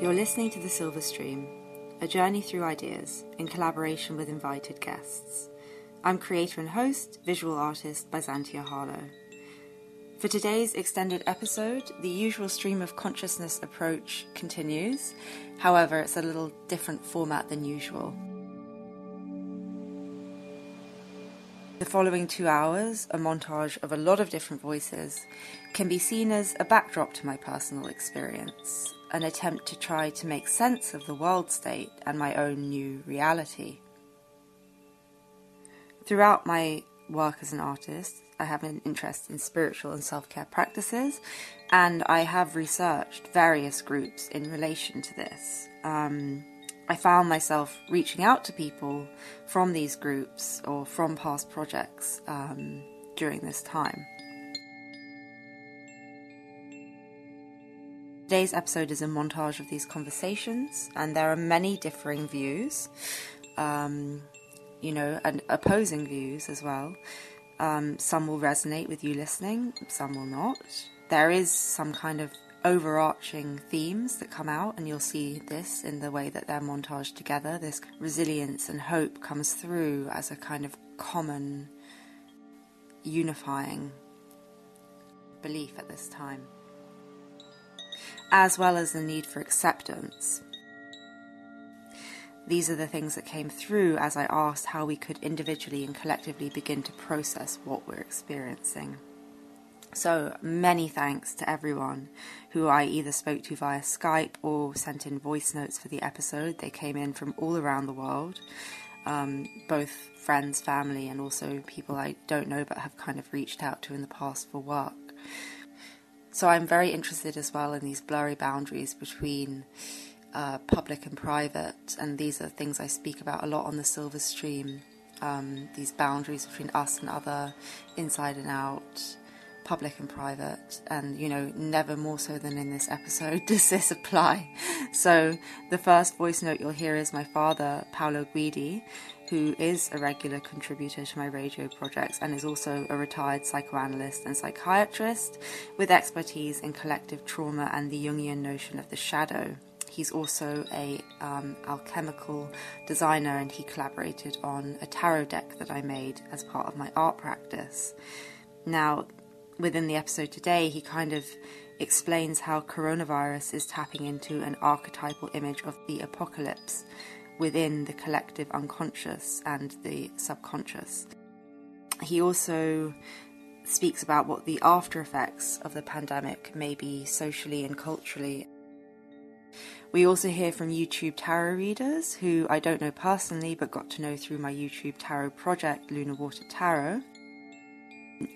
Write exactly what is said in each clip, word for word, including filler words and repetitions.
You're listening to The Silver Stream, a journey through ideas in collaboration with invited guests. I'm creator and host, visual artist Byzantia Harlow. For today's extended episode, the usual stream of consciousness approach continues. However, it's a little different format than usual. The following two hours, a montage of a lot of different voices, can be seen as a backdrop to my personal experience. An attempt to try to make sense of the world state and my own new reality. Throughout my work as an artist, I have an interest in spiritual and self-care practices, and I have researched various groups in relation to this. Um, I found myself reaching out to people from these groups or from past projects um, during this time. Today's episode is a montage of these conversations, and there are many differing views, um, you know, and opposing views as well. Um, some will resonate with you listening, some will not. There is some kind of overarching themes that come out, and you'll see this in the way that they're montaged together. This resilience and hope comes through as a kind of common, unifying belief at this time, as well as the need for acceptance. These are the things that came through as I asked how we could individually and collectively begin to process what we're experiencing. So many thanks to everyone who I either spoke to via Skype or sent in voice notes for the episode. They came in from all around the world, um, both friends, family, and also people I don't know but have kind of reached out to in the past for work. So I'm very interested as well in these blurry boundaries between uh, public and private, and these are things I speak about a lot on the Silver Stream, um, these boundaries between us and other, inside and out, public and private, and, you know, never more so than in this episode does this apply. So the first voice note you'll hear is my father, Paolo Guidi, who is a regular contributor to my radio projects and is also a retired psychoanalyst and psychiatrist with expertise in collective trauma and the Jungian notion of the shadow. He's also a um, alchemical designer, and he collaborated on a tarot deck that I made as part of my art practice. Now, within the episode today, he kind of explains how coronavirus is tapping into an archetypal image of the apocalypse within the collective unconscious and the subconscious. He also speaks about what the after effects of the pandemic may be socially and culturally. We also hear from YouTube tarot readers who I don't know personally but got to know through my YouTube tarot project, Lunar Water Tarot.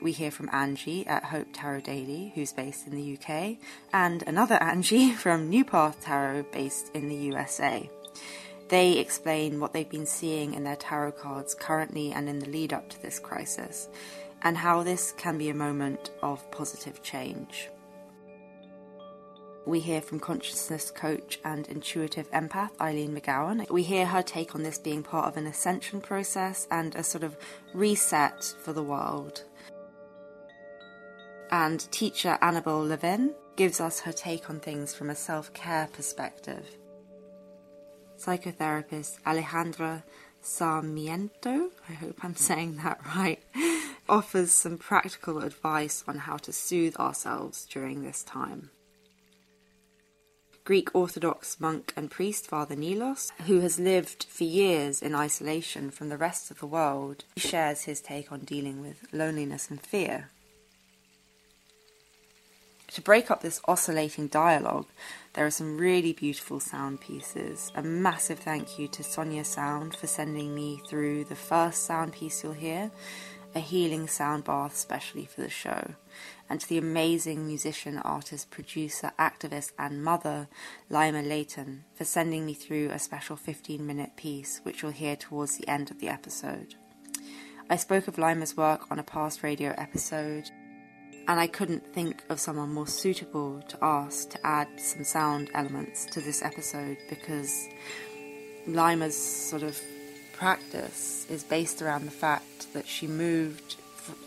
We hear from Angie at Hope Tarot Daily, who's based in the U K, and another Angie from New Path Tarot, based in the U S A. They explain what they've been seeing in their tarot cards currently and in the lead up to this crisis, and how this can be a moment of positive change. We hear from consciousness coach and intuitive empath Eileen McGowan. We hear her take on this being part of an ascension process and a sort of reset for the world. And teacher Annabel Levin gives us her take on things from a self-care perspective. Psychotherapist Alejandra Sarmiento, I hope I'm saying that right, offers some practical advice on how to soothe ourselves during this time. Greek Orthodox monk and priest Father Nilos, who has lived for years in isolation from the rest of the world, shares his take on dealing with loneliness and fear. To break up this oscillating dialogue, there are some really beautiful sound pieces. A massive thank you to Sonia Sound for sending me through the first sound piece you'll hear, a healing sound bath specially for the show, and to the amazing musician, artist, producer, activist and mother, Lima Leighton, for sending me through a special fifteen-minute piece, which you'll hear towards the end of the episode. I spoke of Lima's work on a past radio episode, and I couldn't think of someone more suitable to ask to add some sound elements to this episode, because Lima's sort of practice is based around the fact that she moved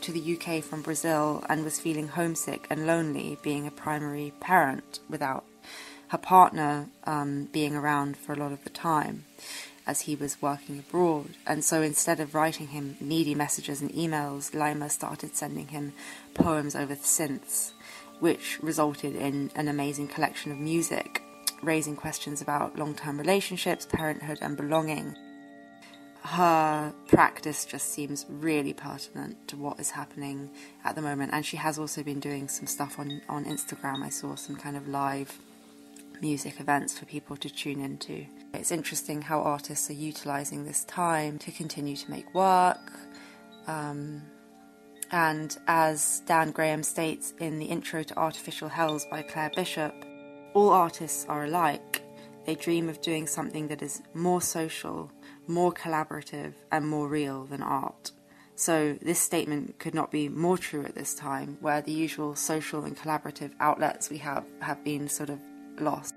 to the U K from Brazil and was feeling homesick and lonely, being a primary parent without her partner um, being around for a lot of the time as he was working abroad. And so instead of writing him needy messages and emails, Lima started sending him poems over the synths, which resulted in an amazing collection of music, raising questions about long-term relationships, parenthood and belonging. Her practice just seems really pertinent to what is happening at the moment, and she has also been doing some stuff on, on Instagram. I saw some kind of live music events for people to tune into. It's interesting how artists are utilising this time to continue to make work, um, and as Dan Graham states in the intro to Artificial Hells by Claire Bishop, all artists are alike. They dream of doing something that is more social, more collaborative and more real than art. So this statement could not be more true at this time, where the usual social and collaborative outlets we have have been sort of lost.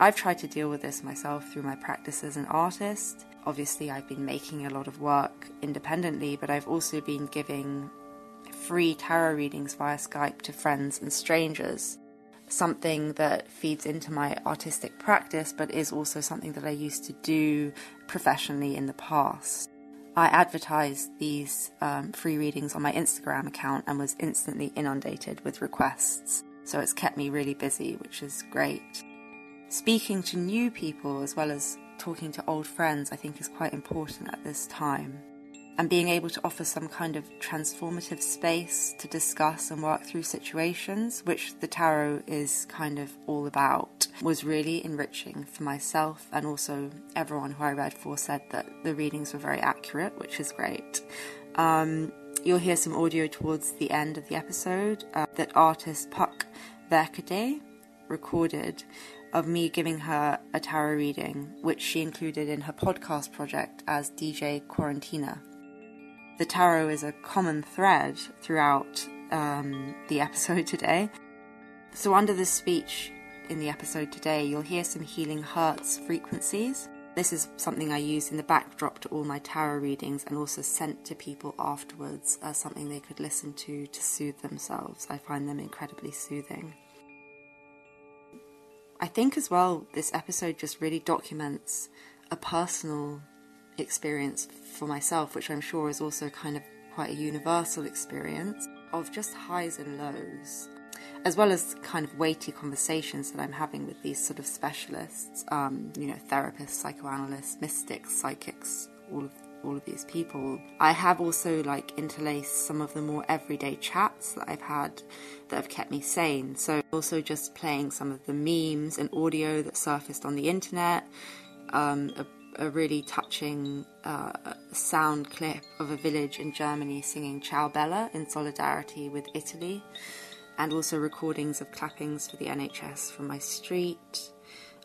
I've tried to deal with this myself through my practice as an artist. Obviously, I've been making a lot of work independently, but I've also been giving free tarot readings via Skype to friends and strangers, something that feeds into my artistic practice but is also something that I used to do professionally in the past. I advertised these um, free readings on my Instagram account and was instantly inundated with requests, so it's kept me really busy, which is great. Speaking to new people as well as talking to old friends, I think, is quite important at this time, and being able to offer some kind of transformative space to discuss and work through situations, which the tarot is kind of all about, was really enriching for myself, and also everyone who I read for said that the readings were very accurate, which is great. Um, you'll hear some audio towards the end of the episode uh, that artist Puck Hecate recorded of me giving her a tarot reading, which she included in her podcast project as D J Quarantina. The tarot is a common thread throughout um, the episode today. So under this speech in the episode today, you'll hear some healing hertz frequencies. This is something I use in the backdrop to all my tarot readings, and also sent to people afterwards as something they could listen to to soothe themselves. I find them incredibly soothing. I think as well, this episode just really documents a personal experience for myself, which I'm sure is also kind of quite a universal experience, of just highs and lows, as well as kind of weighty conversations that I'm having with these sort of specialists, um, you know, therapists, psychoanalysts, mystics, psychics, all of all of these people. I have also like interlaced some of the more everyday chats that I've had that have kept me sane. So also just playing some of the memes and audio that surfaced on the internet, um, a a really touching uh, sound clip of a village in Germany singing Ciao Bella in solidarity with Italy, and also recordings of clappings for the N H S from my street,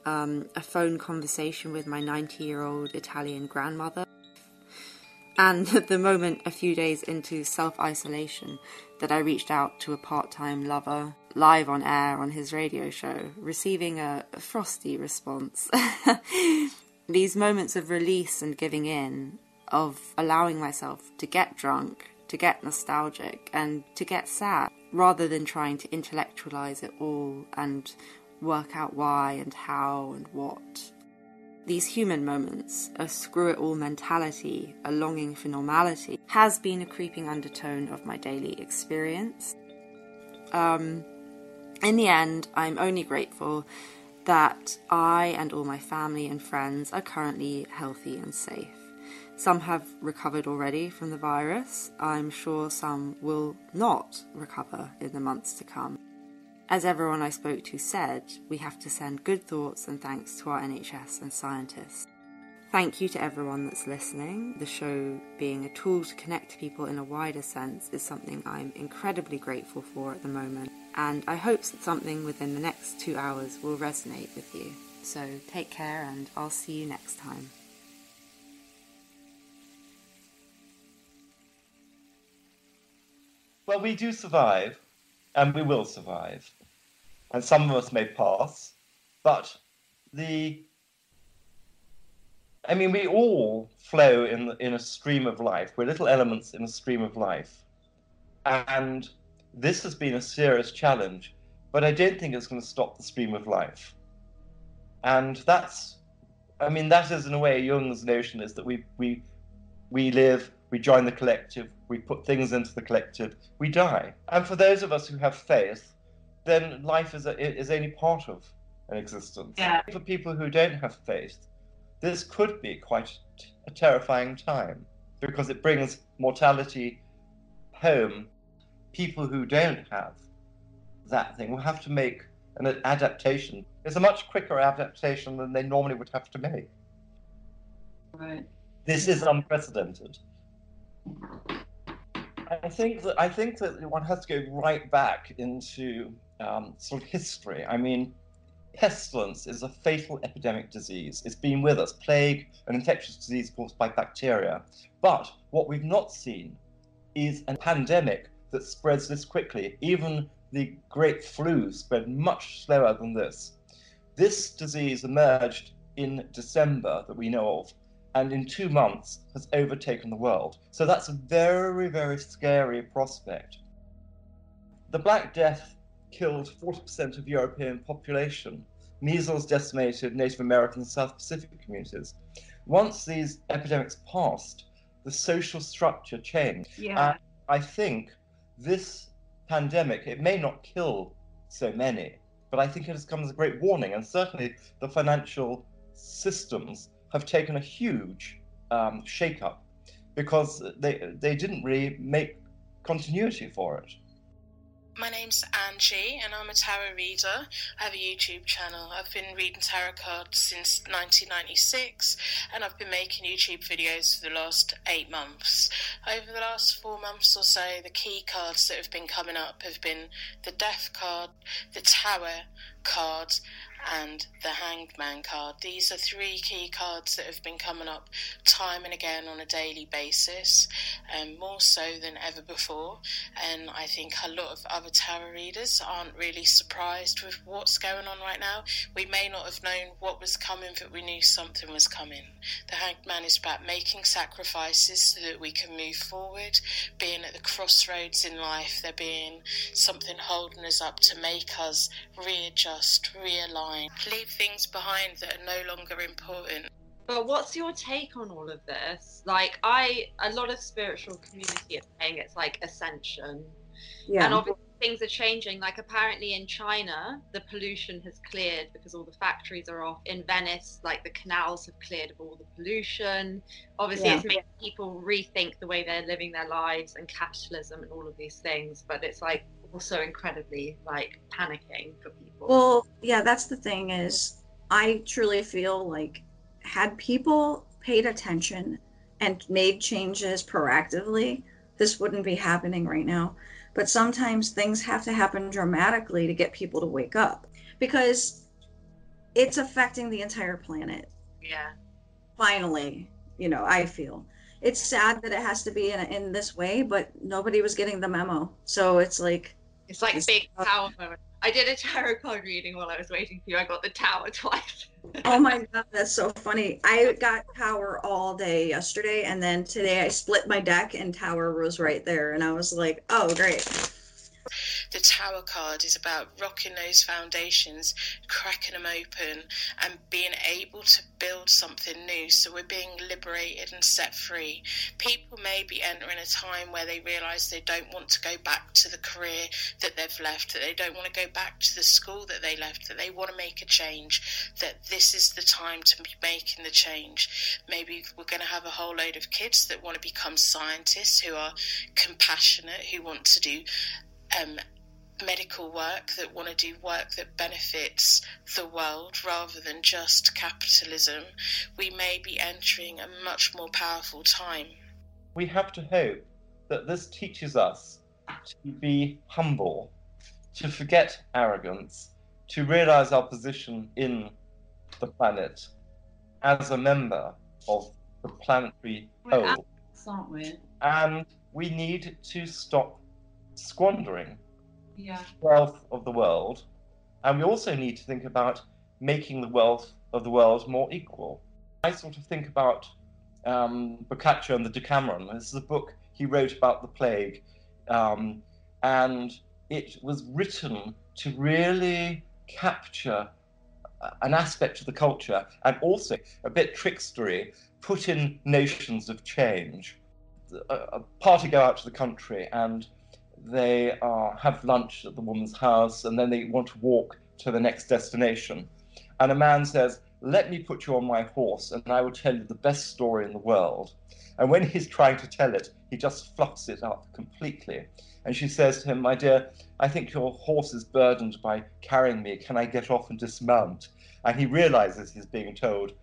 um, a phone conversation with my ninety-year-old Italian grandmother, and at the moment, a few days into self-isolation, that I reached out to a part-time lover live on air on his radio show, receiving a frosty response. These moments of release and giving in, of allowing myself to get drunk, to get nostalgic, and to get sad, rather than trying to intellectualize it all and work out why and how and what. These human moments, a screw-it-all mentality, a longing for normality, has been a creeping undertone of my daily experience. Um, in the end, I'm only grateful that I and all my family and friends are currently healthy and safe. Some have recovered already from the virus. I'm sure some will not recover in the months to come. As everyone I spoke to said, we have to send good thoughts and thanks to our N H S and scientists. Thank you to everyone that's listening. The show being a tool to connect people in a wider sense is something I'm incredibly grateful for at the moment, and I hope that something within the next two hours will resonate with you. So take care, and I'll see you next time. Well, we do survive, and we will survive. And some of us may pass, but the, I mean, we all flow in in a stream of life. We're little elements in a stream of life. And this has been a serious challenge, but I don't think it's going to stop the stream of life. And that's, I mean, that is in a way Jung's notion is that we, we, we live, we join the collective, we put things into the collective, we die. And for those of us who have faith, then life is a, is only part of an existence. Yeah. For people who don't have faith, this could be quite a terrifying time because it brings mortality home. People who don't have that thing will have to make an adaptation. It's a much quicker adaptation than they normally would have to make. Right. This is unprecedented. I think that I think that one has to go right back into um, sort of history. I mean, pestilence is a fatal epidemic disease. It's been with us, plague, an infectious disease caused by bacteria. But what we've not seen is a pandemic that spreads this quickly. Even the great flu spread much slower than this. This disease emerged in December that we know of, and in two months has overtaken the world. So that's a very, very scary prospect. The Black Death killed forty percent of European population. Measles decimated Native American and South Pacific communities. Once these epidemics passed, the social structure changed. Yeah. And I think this pandemic, it may not kill so many, but I think it has come as a great warning. And certainly the financial systems have taken a huge um, shake-up because they they didn't really make continuity for it. My name's Angie and I'm a tarot reader. I have a YouTube channel. I've been reading tarot cards since nineteen ninety-six and I've been making YouTube videos for the last eight months. Over the last four months or so, the key cards that have been coming up have been the Death card, the Tower card, and the Hanged Man card. These are three key cards that have been coming up time and again on a daily basis, um, more so than ever before, and I think a lot of other tarot readers aren't really surprised with what's going on right now. We may not have known what was coming, but we knew something was coming. The Hanged Man is about making sacrifices so that we can move forward, being at the crossroads in life, there being something holding us up to make us readjust, realign, leave things behind that are no longer important. But what's your take on all of this? Like, I, a lot of spiritual community is saying it's like ascension. Yeah. And obviously things are changing. Like apparently in China, the pollution has cleared because all the factories are off. In Venice, like the canals have cleared of all the pollution. Obviously yeah. It's making people rethink the way they're living their lives and capitalism and all of these things. But it's like also incredibly like panicking for people. Well, yeah, that's the thing is I truly feel like had people paid attention and made changes proactively, this wouldn't be happening right now. But sometimes things have to happen dramatically to get people to wake up, because it's affecting the entire planet. Yeah. Finally, you know, I feel it's sad that it has to be in, in this way, but nobody was getting the memo. So it's like, it's like it's big power moment. I did a tarot card reading while I was waiting for you. I got the tower twice. Oh my God, that's so funny. I got tower all day yesterday, and then today I split my deck and tower was right there, and I was like, oh, great. The tower card is about rocking those foundations, cracking them open, and being able to build something new. So we're being liberated and set free. People may be entering a time where they realise they don't want to go back to the career that they've left, that they don't want to go back to the school that they left, that they want to make a change, that this is the time to be making the change. Maybe we're going to have a whole load of kids that want to become scientists, who are compassionate, who want to do um medical work, that want to do work that benefits the world rather than just capitalism. We may be entering a much more powerful time. We have to hope that this teaches us to be humble, to forget arrogance, to realise our position in the planet as a member of the planetary whole. Aren't we? And we need to stop squandering. Yeah. Wealth of the world, and we also need to think about making the wealth of the world more equal. I sort of think about um, Boccaccio and the Decameron. This is a book he wrote about the plague, um, and it was written to really capture an aspect of the culture, and also a bit trickstery, put in notions of change. A party go out to the country and they are, have lunch at the woman's house, and then they want to walk to the next destination. And a man says, let me put you on my horse, and I will tell you the best story in the world. And when he's trying to tell it, he just fluffs it up completely. And she says to him, my dear, I think your horse is burdened by carrying me. Can I get off and dismount? And he realizes he's being told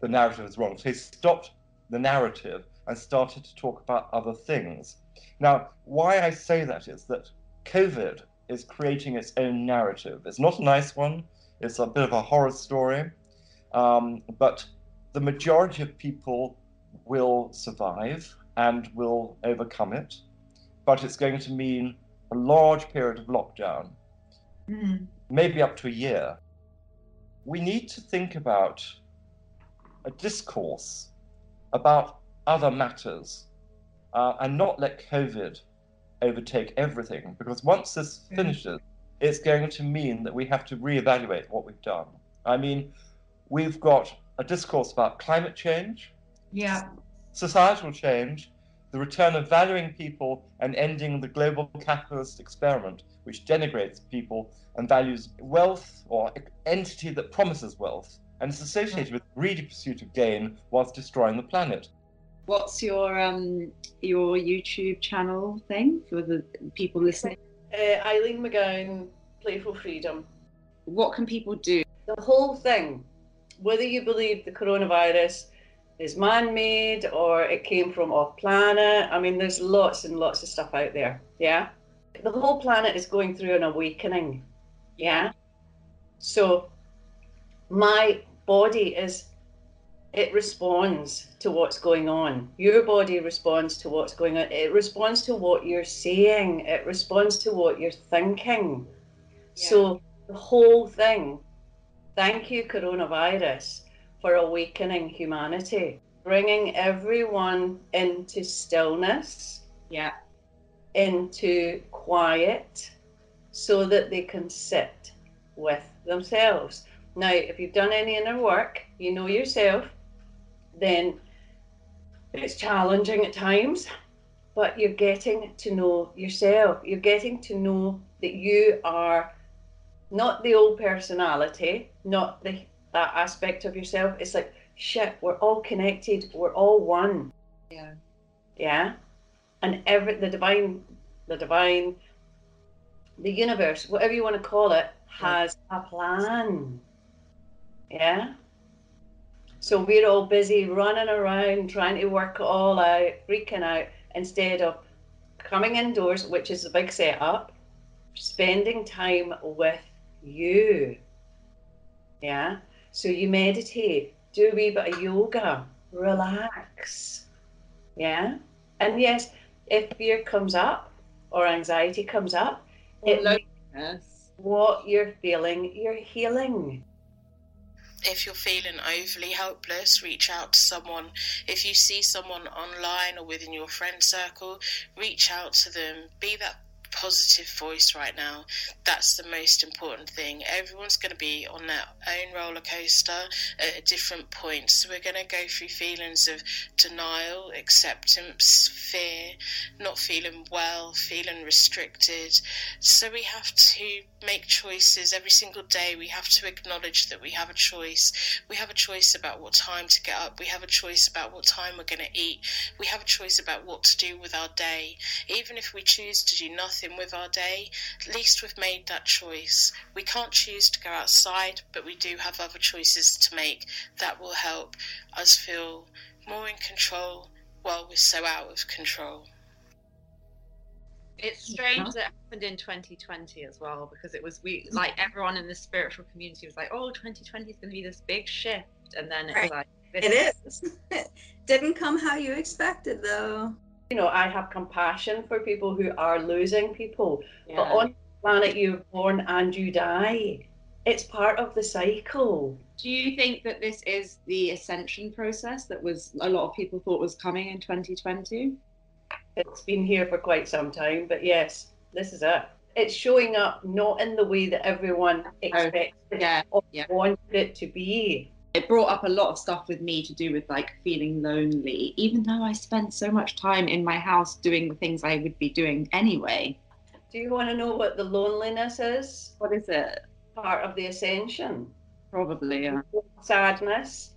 the narrative is wrong. So he stopped the narrative and started to talk about other things. Now, why I say that is that COVID is creating its own narrative. It's not a nice one. It's a bit of a horror story. Um, but the majority of people will survive and will overcome it. But it's going to mean a large period of lockdown, mm-hmm. maybe up to a year. We need to think about a discourse about other matters, Uh, and not let COVID overtake everything, because once this finishes, it's going to mean that we have to reevaluate what we've done. I mean, we've got a discourse about climate change, yeah, societal change, the return of valuing people and ending the global capitalist experiment, which denigrates people and values wealth or entity that promises wealth and is associated with greedy pursuit of gain whilst destroying the planet. What's your um, your YouTube channel thing for the people listening? Uh, Eileen McGowan, Playful Freedom. What can people do? The whole thing, whether you believe the coronavirus is man-made or it came from off-planet, I mean, there's lots and lots of stuff out there, yeah? The whole planet is going through an awakening, yeah? So my body is... it responds to what's going on. Your body responds to what's going on. It responds to what you're seeing. It responds to what you're thinking. Yeah. So the whole thing, thank you, coronavirus, for awakening humanity, bringing everyone into stillness, yeah, into quiet, so that they can sit with themselves. Now, if you've done any inner work, you know yourself, then it's challenging at times, but you're getting to know yourself. You're getting to know that you are not the old personality, not the that aspect of yourself. It's like, shit, we're all connected, we're all one. Yeah. Yeah. And every the divine the divine the universe, whatever you want to call it, has a plan. Yeah. So we're all busy running around trying to work all out, freaking out, instead of coming indoors, which is a big setup, spending time with you. Yeah. So you meditate, do a wee bit of yoga, relax. Yeah. And yes, if fear comes up or anxiety comes up, well, it loneliness. What you're feeling, you're healing. If you're feeling overly helpless, reach out to someone. If you see someone online or within your friend circle, reach out to them. Be that positive voice right now. That's the most important thing. Everyone's going to be on their own roller coaster at different points. So we're going to go through feelings of denial, acceptance, fear, not feeling well, feeling restricted. So we have to make choices every single day. We have to acknowledge that we have a choice. We have a choice about what time to get up. We have a choice about what time we're going to eat. We have a choice about what to do with our day. Even if we choose to do nothing with our day, at least we've made that choice. We can't choose to go outside, but we do have other choices to make that will help us feel more in control while we're so out of control. It's strange that it happened in twenty twenty as well, because it was we like everyone in the spiritual community was like, oh, twenty twenty is going to be this big shift, and then it's right. like this it is. It didn't come how you expected though. You know, I have compassion for people who are losing people. Yeah. But on the planet, you're born and you die. It's part of the cycle. Do you think that this is the ascension process that was a lot of people thought was coming in twenty twenty? It's been here for quite some time, but yes, this is it. It's showing up not in the way that everyone expected oh, yeah, or yeah. wanted it to be. It brought up a lot of stuff with me to do with like feeling lonely, even though I spent so much time in my house doing the things I would be doing anyway. Do you want to know what the loneliness is? What is it? Part of the ascension. Probably, yeah. Sadness,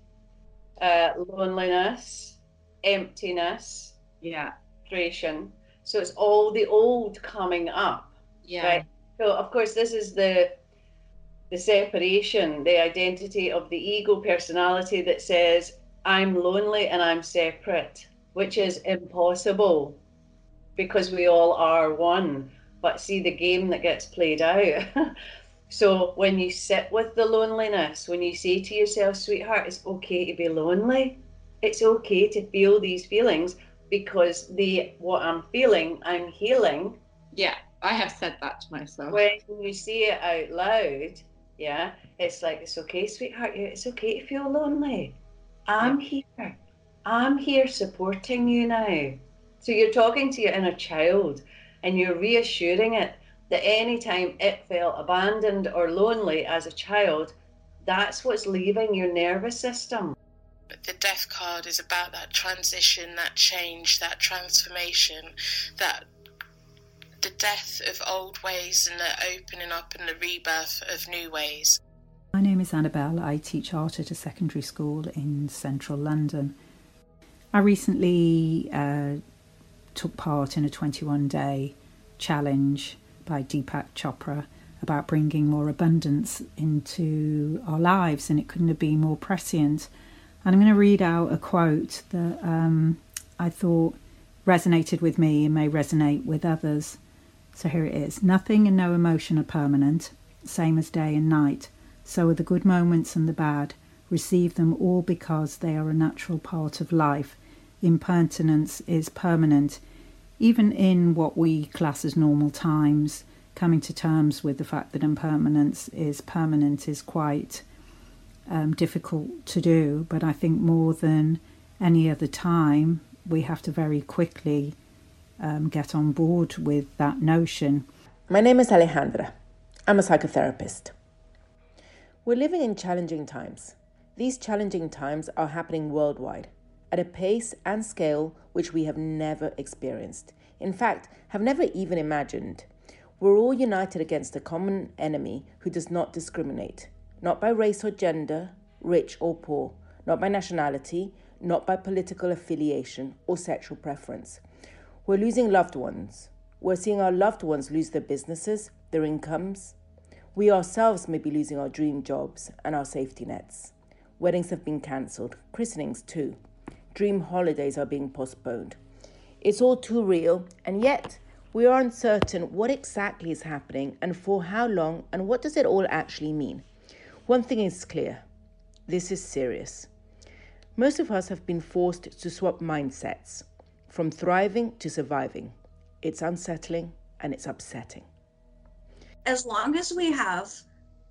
uh, loneliness, emptiness, yeah, frustration. So it's all the old coming up. Yeah. Right? So of course this is the the separation, the identity of the ego personality that says, I'm lonely and I'm separate, which is impossible because we all are one. But see the game that gets played out. So when you sit with the loneliness, when you say to yourself, sweetheart, it's okay to be lonely. It's okay to feel these feelings because the what I'm feeling, I'm healing. Yeah, I have said that to myself. When you say it out loud, yeah, it's like, it's okay, sweetheart, it's okay to feel lonely. I'm here. I'm here supporting you now. So you're talking to your inner child and you're reassuring it that any time it felt abandoned or lonely as a child, that's what's leaving your nervous system. But the Death card is about that transition, that change, that transformation, that the death of old ways and the opening up and the rebirth of new ways. My name is Annabel. I teach art at a secondary school in central London. I recently uh, took part in a twenty-one day challenge by Deepak Chopra about bringing more abundance into our lives, and it couldn't have been more prescient. And I'm going to read out a quote that um, I thought resonated with me and may resonate with others. So here it is. Nothing and no emotion are permanent, same as day and night. So are the good moments and the bad. Receive them all because they are a natural part of life. Impermanence is permanent. Even in what we class as normal times, coming to terms with the fact that impermanence is permanent is quite um, difficult to do. But I think more than any other time, we have to very quickly Um, get on board with that notion. My name is Alejandra. I'm a psychotherapist. We're living in challenging times. These challenging times are happening worldwide at a pace and scale which we have never experienced. In fact, have never even imagined. We're all united against a common enemy who does not discriminate, not by race or gender, rich or poor, not by nationality, not by political affiliation or sexual preference. We're losing loved ones. We're seeing our loved ones lose their businesses, their incomes. We ourselves may be losing our dream jobs and our safety nets. Weddings have been cancelled, christenings too. Dream holidays are being postponed. It's all too real, and yet we are uncertain what exactly is happening and for how long, and what does it all actually mean. One thing is clear, this is serious. Most of us have been forced to swap mindsets, from thriving to surviving. It's unsettling and it's upsetting. As long as we have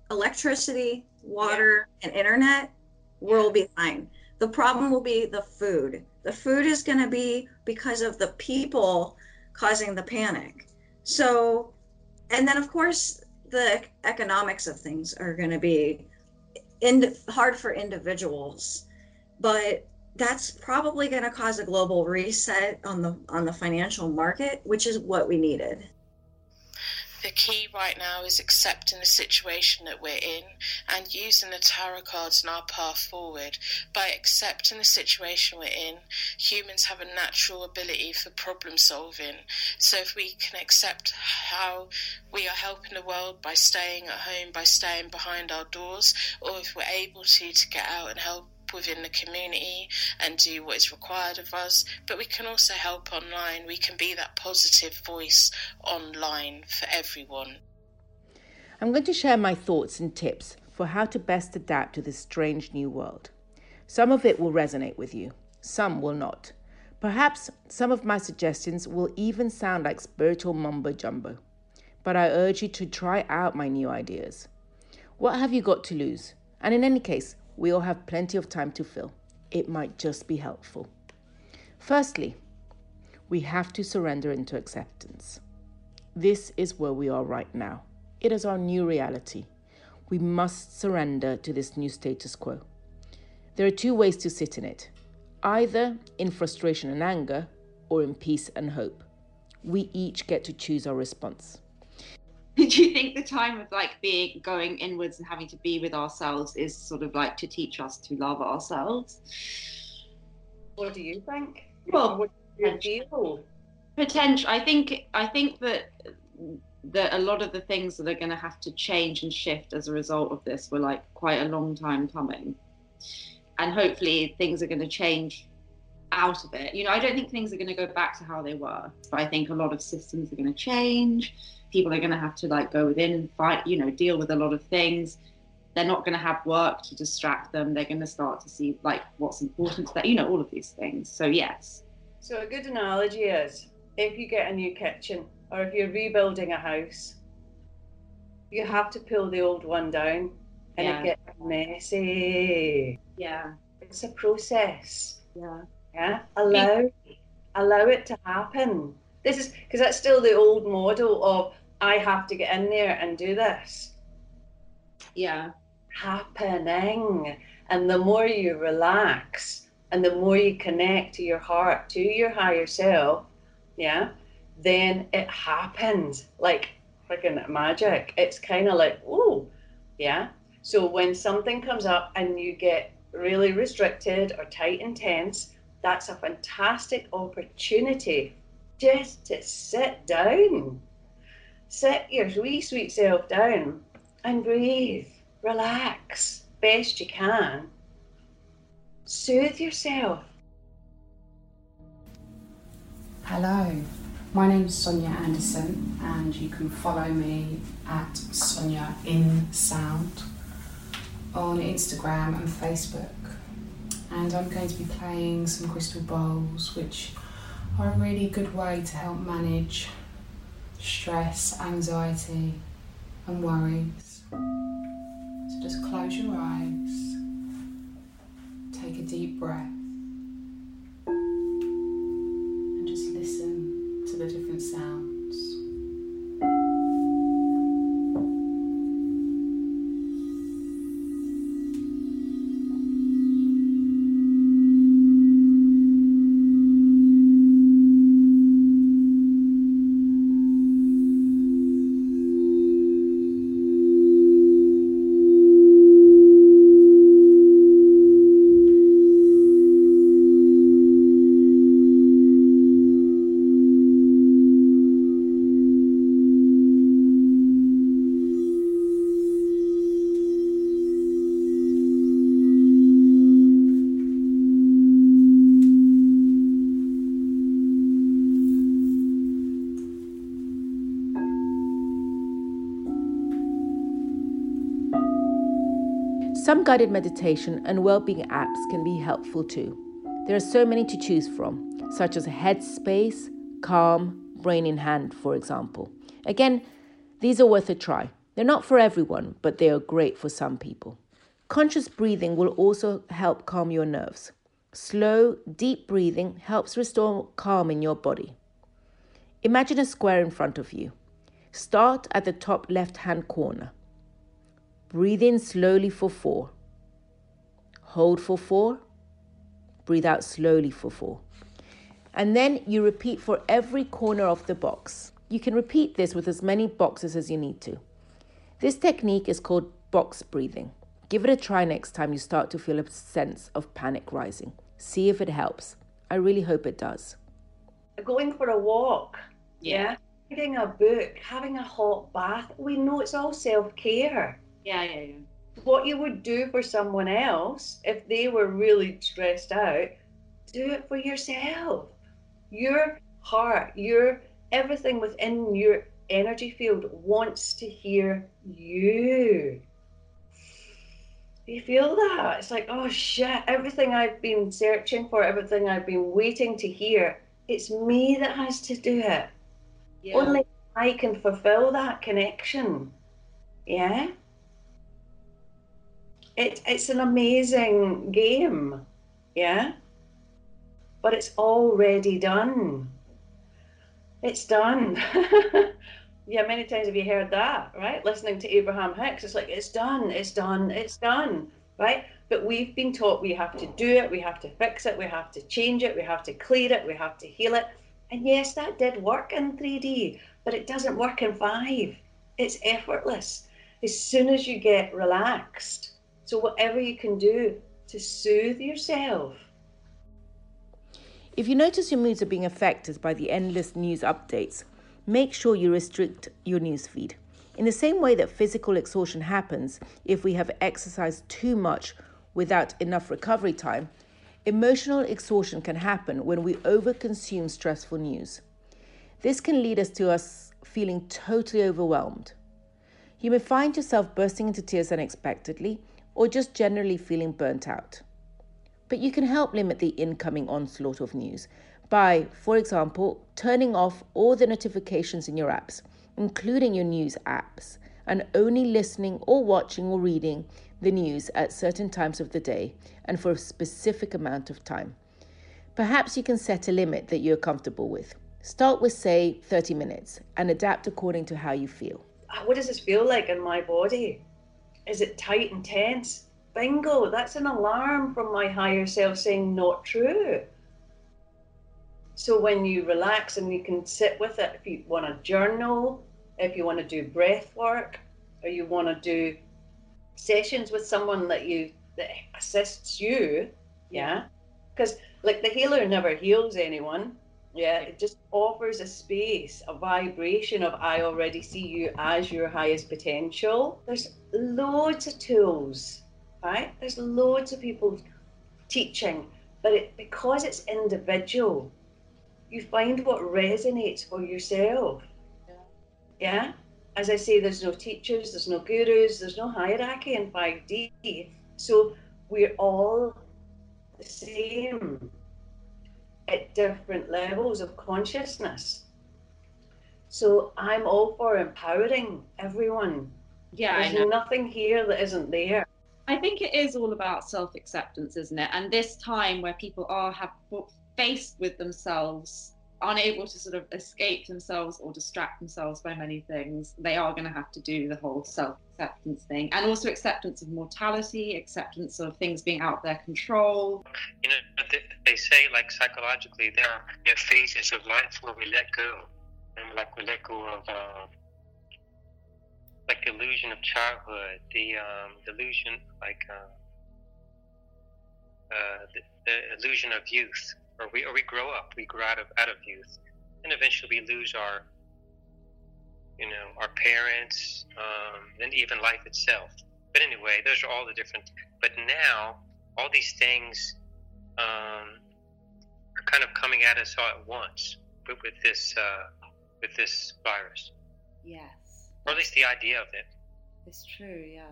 electricity, water, yeah. and internet, we'll yeah. be fine. The problem will be the food. The food is going to be because of the people causing the panic. So, and then of course, the economics of things are going to be in, hard for individuals, but that's probably going to cause a global reset on the on the financial market, which is what we needed. The key right now is accepting the situation that we're in and using the tarot cards and our path forward. By accepting the situation we're in, humans have a natural ability for problem solving. So if we can accept how we are helping the world by staying at home, by staying behind our doors, or if we're able to, to get out and help within the community and do what is required of us, but we can also help online. We can be that positive voice online for everyone. I'm going to share my thoughts and tips for how to best adapt to this strange new world. Some of it will resonate with you, some will not. Perhaps some of my suggestions will even sound like spiritual mumbo jumbo, but I urge you to try out my new ideas. What have you got to lose? And in any case, we all have plenty of time to fill. It might just be helpful. Firstly, we have to surrender into acceptance. This is where we are right now. It is our new reality. We must surrender to this new status quo. There are two ways to sit in it, either in frustration and anger or in peace and hope. We each get to choose our response. Did you think the time of like being going inwards and having to be with ourselves is sort of like to teach us to love ourselves? What do you think? Well, what do you feel? Potential. I think I think that that a lot of the things that are going to have to change and shift as a result of this were like quite a long time coming, and hopefully things are going to change out of it. You know, I don't think things are going to go back to how they were, but I think a lot of systems are going to change. People are going to have to like go within and fight, you know, deal with a lot of things. They're not going to have work to distract them. They're going to start to see like what's important to that, you know, all of these things. So, yes. So a good analogy is if you get a new kitchen or if you're rebuilding a house, you have to pull the old one down and yeah. it gets messy. Yeah. It's a process. Yeah. Yeah. Allow, allow it to happen. This is because that's still the old model of I have to get in there and do this. Yeah. Happening. And the more you relax and the more you connect to your heart, to your higher self, yeah, then it happens like freaking magic. It's kind of like, oh, yeah. So when something comes up and you get really restricted or tight and tense, that's a fantastic opportunity just to sit down, sit your wee sweet self down and breathe, relax best you can, soothe yourself. Hello, my name's Sonia Anderson and you can follow me at Sonia in Sound on Instagram and Facebook, and I'm going to be playing some crystal bowls which are a really good way to help manage stress, anxiety and worries. So just close your eyes, take a deep breath and just listen to the different sounds. Some guided meditation and well-being apps can be helpful too. There are so many to choose from, such as Headspace, Calm, Brain in Hand, for example. Again, these are worth a try. They're not for everyone, but they are great for some people. Conscious breathing will also help calm your nerves. Slow, deep breathing helps restore calm in your body. Imagine a square in front of you. Start at the top left-hand corner. Breathe in slowly for four. Hold for four. Breathe out slowly for four. And then you repeat for every corner of the box. You can repeat this with as many boxes as you need to. This technique is called box breathing. Give it a try next time you start to feel a sense of panic rising. See if it helps. I really hope it does. Going for a walk. Yeah. Reading a book, having a hot bath. We know it's all self-care. Yeah, yeah, yeah. What you would do for someone else if they were really stressed out, do it for yourself. Your heart, your everything within your energy field wants to hear you. You feel that? It's like, oh shit, everything I've been searching for, everything I've been waiting to hear, it's me that has to do it. Yeah. Only I can fulfill that connection. Yeah? It, it's an amazing game, yeah? But it's already done. It's done. Yeah, many times have you heard that, right? Listening to Abraham Hicks, it's like, it's done, it's done, it's done, right? But we've been taught we have to do it, we have to fix it, we have to change it, we have to clear it, we have to heal it. And yes, that did work in three D, but it doesn't work in five. It's effortless. As soon as you get relaxed, so whatever you can do to soothe yourself. If you notice your moods are being affected by the endless news updates, make sure you restrict your news feed. In the same way that physical exhaustion happens if we have exercised too much without enough recovery time, emotional exhaustion can happen when we overconsume stressful news. This can lead us to us feeling totally overwhelmed. You may find yourself bursting into tears unexpectedly, or just generally feeling burnt out. But you can help limit the incoming onslaught of news by, for example, turning off all the notifications in your apps, including your news apps, and only listening or watching or reading the news at certain times of the day and for a specific amount of time. Perhaps you can set a limit that you're comfortable with. Start with, say, thirty minutes and adapt according to how you feel. What does this feel like in my body? Is it tight and tense? Bingo, that's an alarm from my higher self saying not true. So when you relax and you can sit with it, if you want to journal, if you want to do breath work, or you want to do sessions with someone that you that assists you, yeah? Because like the healer never heals anyone, yeah? It just offers a space, a vibration of I already see you as your highest potential. There's loads of tools. Right? There's loads of people teaching, but it, because it's individual, you find what resonates for yourself. Yeah. Yeah? As I say, there's no teachers, there's no gurus, there's no hierarchy in five D. So we're all the same at different levels of consciousness. So I'm all for empowering everyone. Yeah, there's I know. Nothing here that isn't there. I think it is all about self-acceptance, isn't it? And this time where people are have faced with themselves, unable to sort of escape themselves or distract themselves by many things, they are going to have to do the whole self-acceptance thing, and also acceptance of mortality, acceptance of things being out of their control. You know, they say, like, psychologically, there are you know, phases of life where we let go, and like we let go of... Uh... like the illusion of childhood, the um, illusion, like uh, uh, the, the illusion of youth, or we or we grow up, we grow out of out of youth, and eventually we lose our, you know, our parents, um, and even life itself. But anyway, those are all the different. But now, all these things um, are kind of coming at us all at once, but with this uh, with this virus. Yes. Or at least the idea of it. It's true, yeah.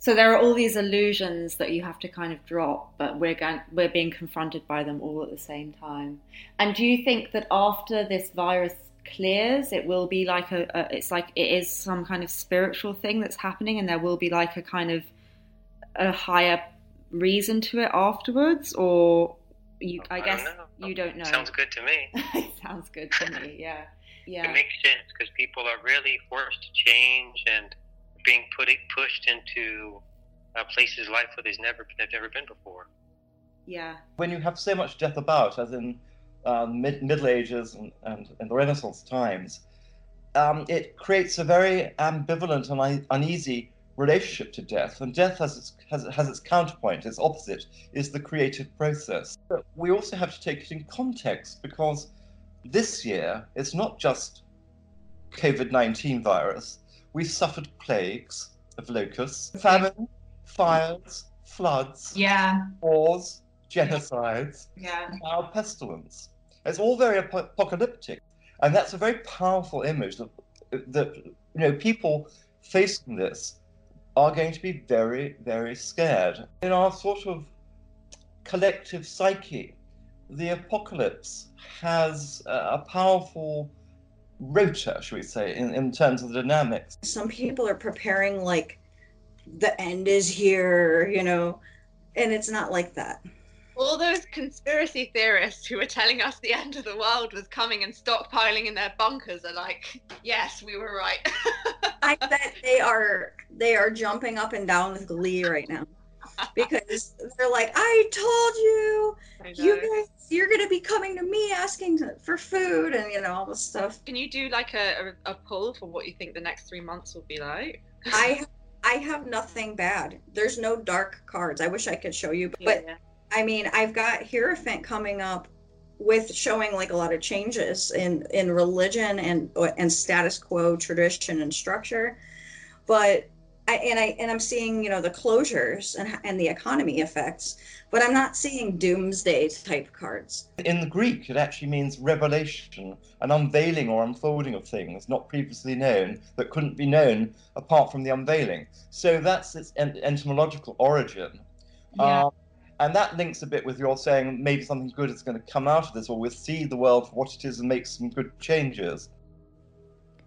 So there are all these illusions that you have to kind of drop, but we're going, we're being confronted by them all at the same time. And do you think that after this virus clears, it will be like a, a it's like it is some kind of spiritual thing that's happening, and there will be like a kind of a higher reason to it afterwards? Or you, I, I guess don't you don't know. Sounds good to me. It sounds good to me. Yeah, yeah. It makes sense because people are really forced to change and being put pushed into uh, places in life where they've never they've never been before. Yeah. When you have so much death about, as in uh, mid Middle Ages and, and, and the Renaissance times, um, it creates a very ambivalent and un- uneasy relationship to death, and death has its, has, has its counterpoint, its opposite, is the creative process. But we also have to take it in context, because this year, it's not just covid nineteen virus. We suffered plagues of locusts, famine, fires, floods, yeah. wars, genocides, yeah. and now pestilence. It's all very ap- apocalyptic, and that's a very powerful image that, that you know, people facing this are going to be very, very scared. In our sort of collective psyche, the apocalypse has a powerful rotor, shall we say, in, in terms of the dynamics. Some people are preparing like the end is here, you know, and it's not like that. All those conspiracy theorists who were telling us the end of the world was coming and stockpiling in their bunkers are like, yes, we were right. I bet they are they are jumping up and down with glee right now, because they're like, I told you, I you guys, you're going to be coming to me asking to, for food and, you know, all this stuff. Can you do like a, a, a poll for what you think the next three months will be like? I, I have nothing bad. There's no dark cards. I wish I could show you, but... Yeah, yeah. I mean, I've got Hierophant coming up with showing like a lot of changes in, in religion and and status quo, tradition and structure. But I and I and I'm seeing, you know, the closures and and the economy effects, but I'm not seeing doomsday type cards. In the Greek, it actually means revelation, an unveiling or unfolding of things not previously known that couldn't be known apart from the unveiling. So that's its etymological origin. Yeah. Um, And that links a bit with your saying maybe something good is going to come out of this, or we'll see the world for what it is and make some good changes.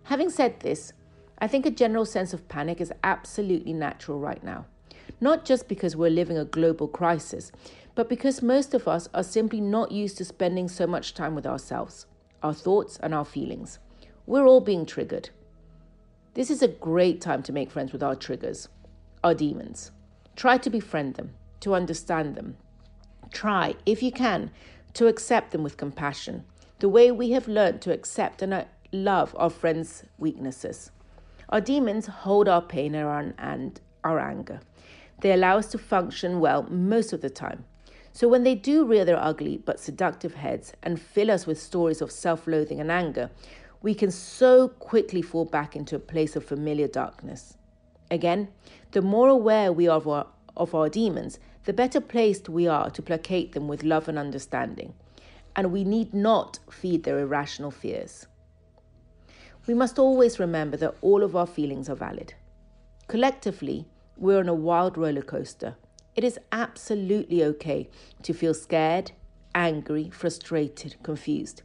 Having said this, I think a general sense of panic is absolutely natural right now. Not just because we're living a global crisis, but because most of us are simply not used to spending so much time with ourselves, our thoughts and our feelings. We're all being triggered. This is a great time to make friends with our triggers, our demons. Try to befriend them, to understand them. Try, if you can, to accept them with compassion, the way we have learned to accept and love our friends' weaknesses. Our demons hold our pain and our anger. They allow us to function well most of the time. So when they do rear their ugly but seductive heads and fill us with stories of self-loathing and anger, we can so quickly fall back into a place of familiar darkness. Again, the more aware we are of our, of our demons, the better placed we are to placate them with love and understanding, and we need not feed their irrational fears. We must always remember that all of our feelings are valid. Collectively, we're on a wild roller coaster. It is absolutely okay to feel scared, angry, frustrated, confused.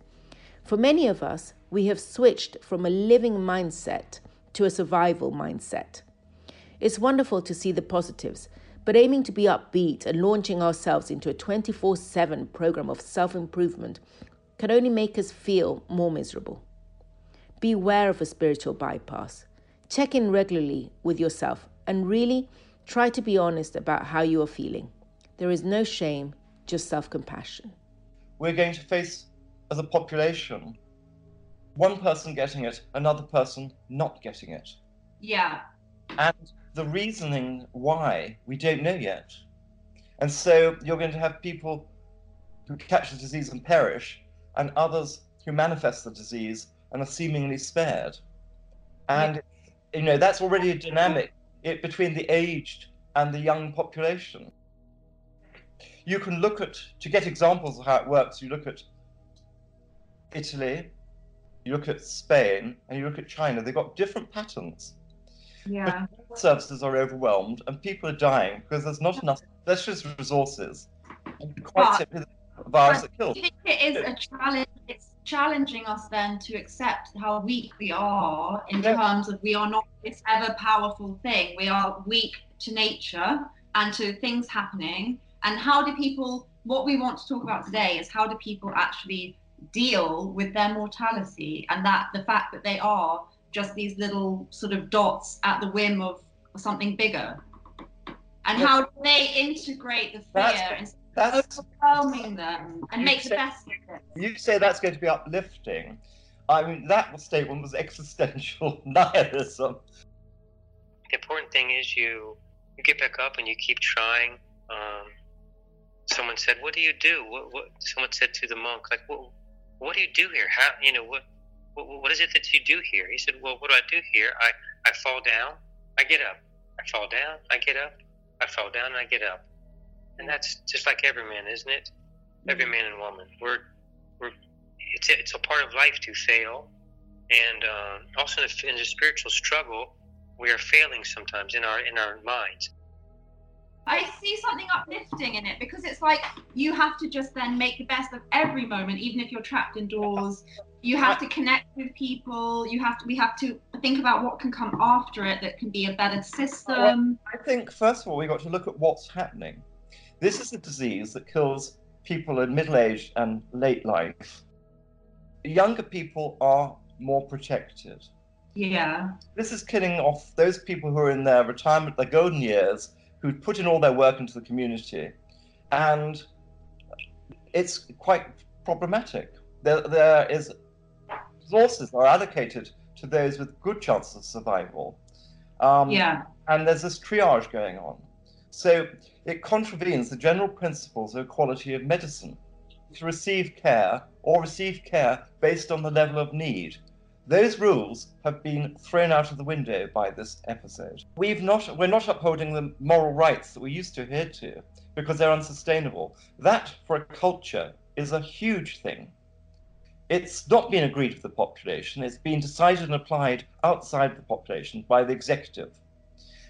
For many of us, we have switched from a living mindset to a survival mindset. It's wonderful to see the positives, but aiming to be upbeat and launching ourselves into a twenty-four seven program of self-improvement can only make us feel more miserable. Beware of a spiritual bypass. Check in regularly with yourself and really try to be honest about how you are feeling. There is no shame, just self-compassion. We're going to face, as a population, one person getting it, another person not getting it. Yeah. And the reasoning why, we don't know yet. And so you're going to have people who catch the disease and perish, and others who manifest the disease and are seemingly spared. And, you know, that's already a dynamic it, between the aged and the young population. You can look at, to get examples of how it works, you look at Italy, you look at Spain, and you look at China. They've got different patterns. Yeah. But services are overwhelmed and people are dying because there's not enough, there's just resources. And quite simply, the virus that kills. I think it is a challenge. It's challenging us then to accept how weak we are in yeah. terms of we are not this ever powerful thing. We are weak to nature and to things happening. And how do people, what we want to talk about today is how do people actually deal with their mortality and that the fact that they are just these little sort of dots at the whim of something bigger. And yeah. how do they integrate the fear that's, instead that's, of overwhelming them and make say, the best of it? You say that's going to be uplifting. I mean, that statement was existential nihilism. The important thing is you, you get back up and you keep trying. Um, someone said, what do you do? What, what, someone said to the monk, like, what, what do you do here? How, you know, what, what, what is it that you do here? He said, well, what do I do here? I, I fall down, I get up. I fall down, I get up. I fall down and I get up. And that's just like every man, isn't it? Every man and woman. We're, we're, it's, it's a part of life to fail. And uh, also in the, in the spiritual struggle, we are failing sometimes in our in our minds. I see something uplifting in it because it's like you have to just then make the best of every moment, even if you're trapped indoors. You have to connect with people. You have to. We have to think about what can come after it that can be a better system. I think first of all we got to look at what's happening. This is a disease that kills people in middle age and late life. Younger people are more protected. Yeah. This is killing off those people who are in their retirement, their golden years, who'd put in all their work into the community, and it's quite problematic. There, there is resources that are allocated to those with good chances of survival, um, yeah. and there's this triage going on. So it contravenes the general principles of equality of medicine to receive care or receive care based on the level of need. Those rules have been thrown out of the window by this episode. We've not, we're not upholding the moral rights that we used to adhere to because they're unsustainable. That, for a culture, is a huge thing. It's not been agreed with the population. It's been decided and applied outside the population by the executive.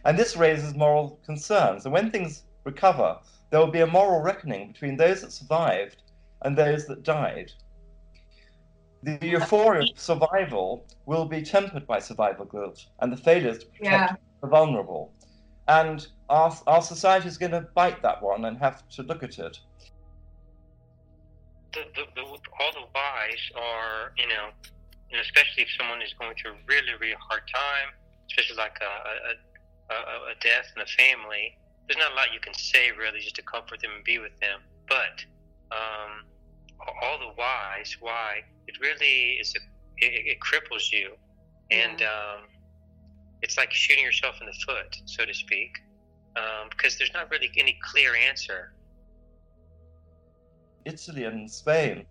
And this raises moral concerns. And when things recover, there will be a moral reckoning between those that survived and those that died. The euphoria of survival will be tempered by survival guilt and the failures to protect yeah. the vulnerable. And our, our society is going to bite that one and have to look at it. The, the, the, all the whys are, you know, and especially if someone is going through a really, really hard time, especially like a, a, a, a death in a family, there's not a lot you can say really just to comfort them and be with them. But um, all the whys, why... It really is. A, it, it cripples you, and um, it's like shooting yourself in the foot, so to speak, um, because there's not really any clear answer. Italy and Spain,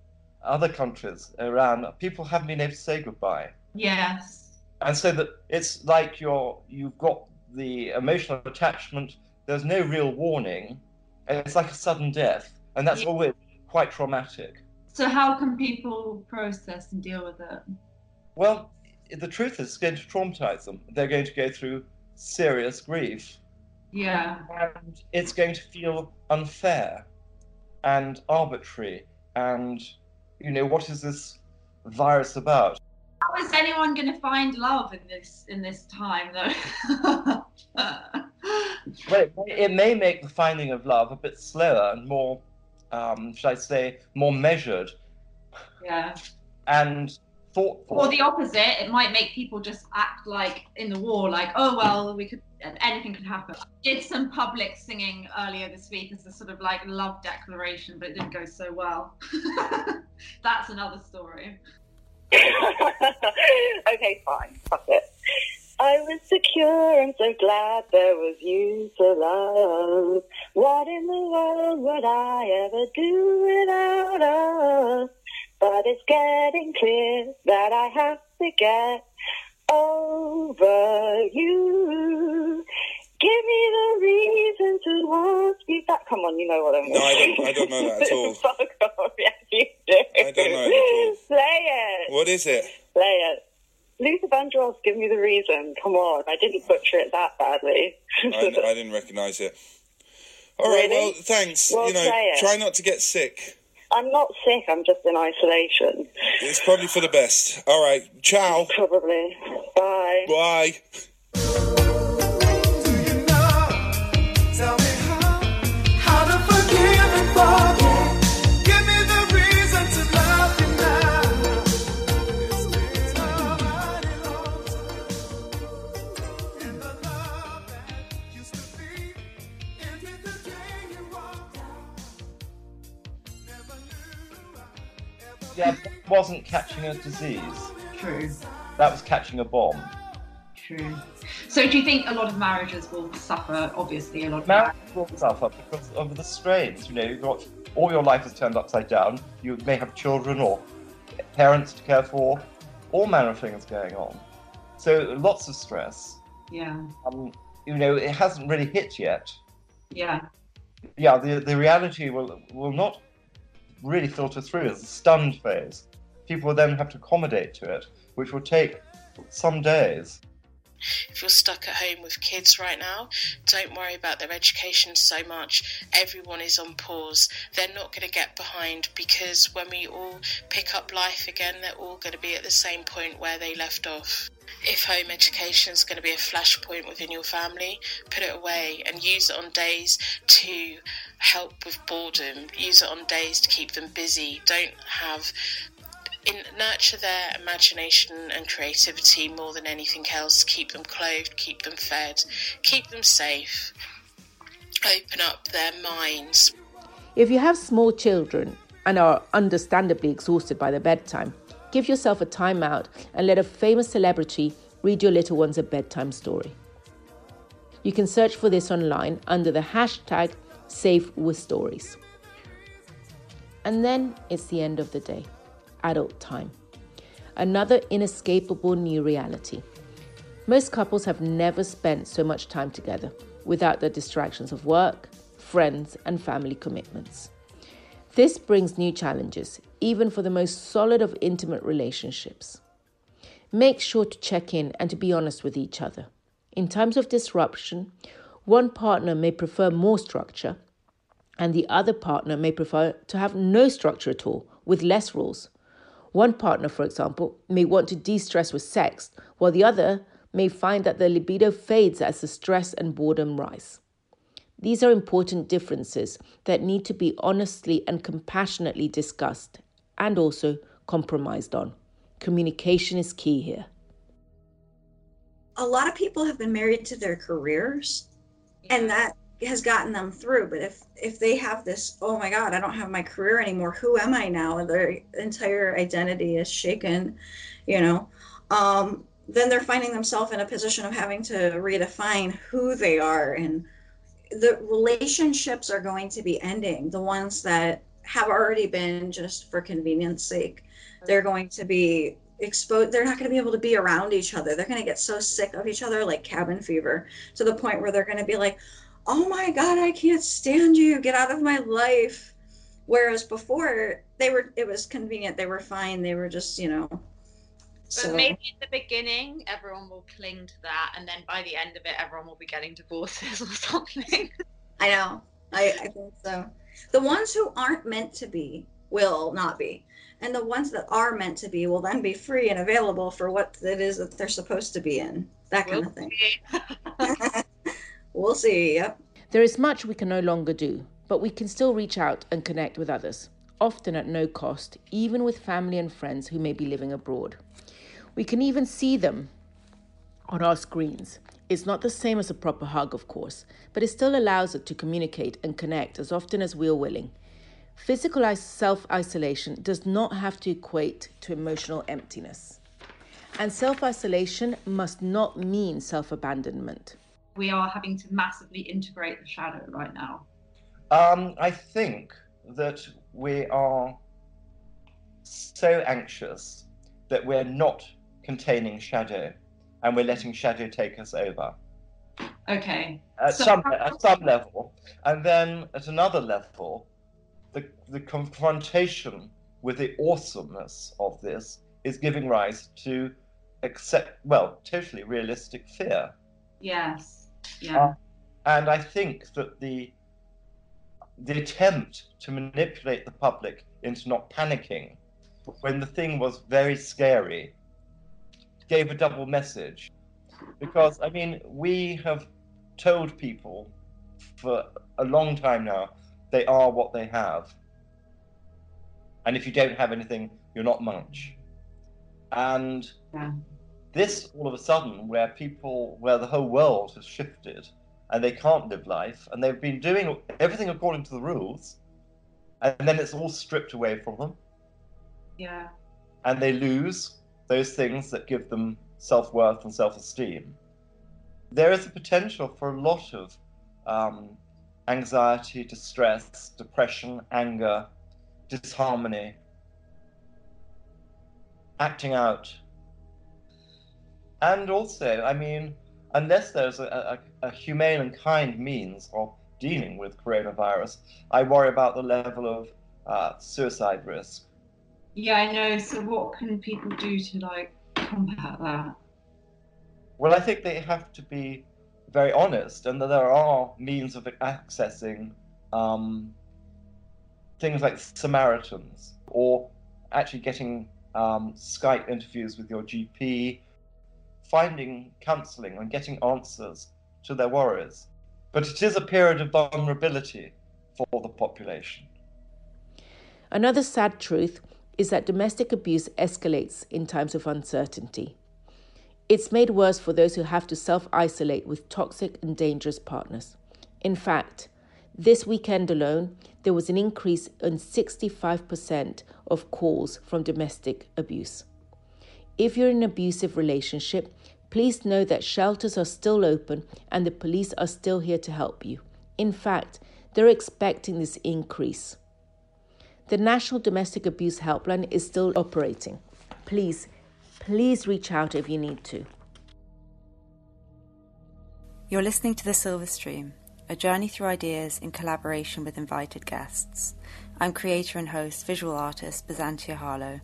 other countries, Iran, people haven't been able to say goodbye. Yes. And so that it's like you're you've got the emotional attachment. There's no real warning, and it's like a sudden death, and that's yeah. always quite traumatic. So how can people process and deal with it? Well, the truth is it's going to traumatize them. They're going to go through serious grief. Yeah. And it's going to feel unfair and arbitrary and, you know, what is this virus about? How is anyone going to find love in this in this time, though? Well, it may make the finding of love a bit slower and more... Um, should I say, more measured yeah. and thoughtful. Or the opposite, it might make people just act like in the war, like, oh, well, we could, anything could happen. I did some public singing earlier this week as a sort of like love declaration, but it didn't go so well. That's another story. Okay, fine, fuck it. I was secure and so glad there was you to love. What in the world would I ever do without us? But it's getting clear that I have to get over you. Give me the reason to want you back. Come on, you know what I mean. No, I don't, I don't know that at all. Fuck off, yes you do. I don't know it at all. Play it. What is it? Play it. Luther Vandross, give me the reason. Come on, I didn't butcher it that badly. I, I didn't recognise it. All right, really? Well, thanks. Well, you know, try not to get sick. I'm not sick, I'm just in isolation. It's probably for the best. All right, ciao. Probably. Bye. Bye. Yeah, that wasn't catching a disease. True. That was catching a bomb. True. So do you think a lot of marriages will suffer, obviously, a lot of marriages will suffer because of the strains, you know, you've got all your life is turned upside down, you may have children or parents to care for, all manner of things going on. So lots of stress. Yeah. Um, you know, it hasn't really hit yet. Yeah. Yeah, the the reality will will not really filter through as a stunned phase. People will then have to accommodate to it, which will take some days. If you're stuck at home with kids right now, don't worry about their education so much. Everyone is on pause. They're not going to get behind because when we all pick up life again, they're all going to be at the same point where they left off. If home education is going to be a flashpoint within your family, put it away and use it on days to help with boredom. Use it on days to keep them busy. Don't have... In, nurture their imagination and creativity more than anything else. Keep them clothed, keep them fed, keep them safe. Open up their minds. If you have small children and are understandably exhausted by their bedtime, give yourself a timeout and let a famous celebrity read your little ones a bedtime story. You can search for this online under the hashtag SafeWithStories. And then it's the end of the day. Adult time. Another inescapable new reality. Most couples have never spent so much time together without the distractions of work, friends, and family commitments. This brings new challenges, even for the most solid of intimate relationships. Make sure to check in and to be honest with each other. In times of disruption, one partner may prefer more structure, and the other partner may prefer to have no structure at all, with less rules. One partner, for example, may want to de-stress with sex, while the other may find that their libido fades as the stress and boredom rise. These are important differences that need to be honestly and compassionately discussed and also compromised on. Communication is key here. A lot of people have been married to their careers, and that has gotten them through. But if if they have this, oh my God, I don't have my career anymore, who am I now? And their entire identity is shaken, you know, um, then they're finding themselves in a position of having to redefine who they are. And the relationships are going to be ending. The ones that have already been, just for convenience sake, they're going to be exposed. They're not going to be able to be around each other. They're going to get so sick of each other, like cabin fever, to the point where they're going to be like, oh my God, I can't stand you, get out of my life. Whereas before, they were, it was convenient, they were fine, they were just, you know. So. But maybe in the beginning, everyone will cling to that, and then by the end of it, everyone will be getting divorces or something. I know, I, I think so. The ones who aren't meant to be will not be. And the ones that are meant to be will then be free and available for what it is that they're supposed to be in, that kind we'll of thing. We'll see, yep. There is much we can no longer do, but we can still reach out and connect with others, often at no cost, even with family and friends who may be living abroad. We can even see them on our screens. It's not the same as a proper hug, of course, but it still allows us to communicate and connect as often as we are willing. Physical self-isolation does not have to equate to emotional emptiness. And self-isolation must not mean self-abandonment. We are having to massively integrate the shadow right now. Um, I think that we are so anxious that we're not containing shadow and we're letting shadow take us over. Okay. At, so some, how- at some level. And then at another level, the, the confrontation with the awesomeness of this is giving rise to accept, well, totally realistic fear. Yes. Yeah. Uh, and I think that the the attempt to manipulate the public into not panicking when the thing was very scary gave a double message. Because, I mean, we have told people for a long time now they are what they have. And if you don't have anything, you're not much. And yeah. this, all of a sudden, where people, where the whole world has shifted and they can't live life, and they've been doing everything according to the rules, and then it's all stripped away from them. Yeah. And they lose those things that give them self-worth and self-esteem. There is a potential for a lot of um, anxiety, distress, depression, anger, disharmony, acting out. And also, I mean, unless there's a, a, a humane and kind means of dealing with coronavirus, I worry about the level of uh, suicide risk. Yeah, I know. So what can people do to, like, combat that? Well, I think they have to be very honest, and that there are means of accessing um, things like Samaritans, or actually getting um, Skype interviews with your G P, finding counselling and getting answers to their worries. But it is a period of vulnerability for the population. Another sad truth is that domestic abuse escalates in times of uncertainty. It's made worse for those who have to self-isolate with toxic and dangerous partners. In fact, this weekend alone, there was an increase in sixty-five percent of calls from domestic abuse. If you're in an abusive relationship, please know that shelters are still open and the police are still here to help you. In fact, they're expecting this increase. The National Domestic Abuse Helpline is still operating. Please, please reach out if you need to. You're listening to The Silver Stream, a journey through ideas in collaboration with invited guests. I'm creator and host, visual artist, Byzantia Harlow,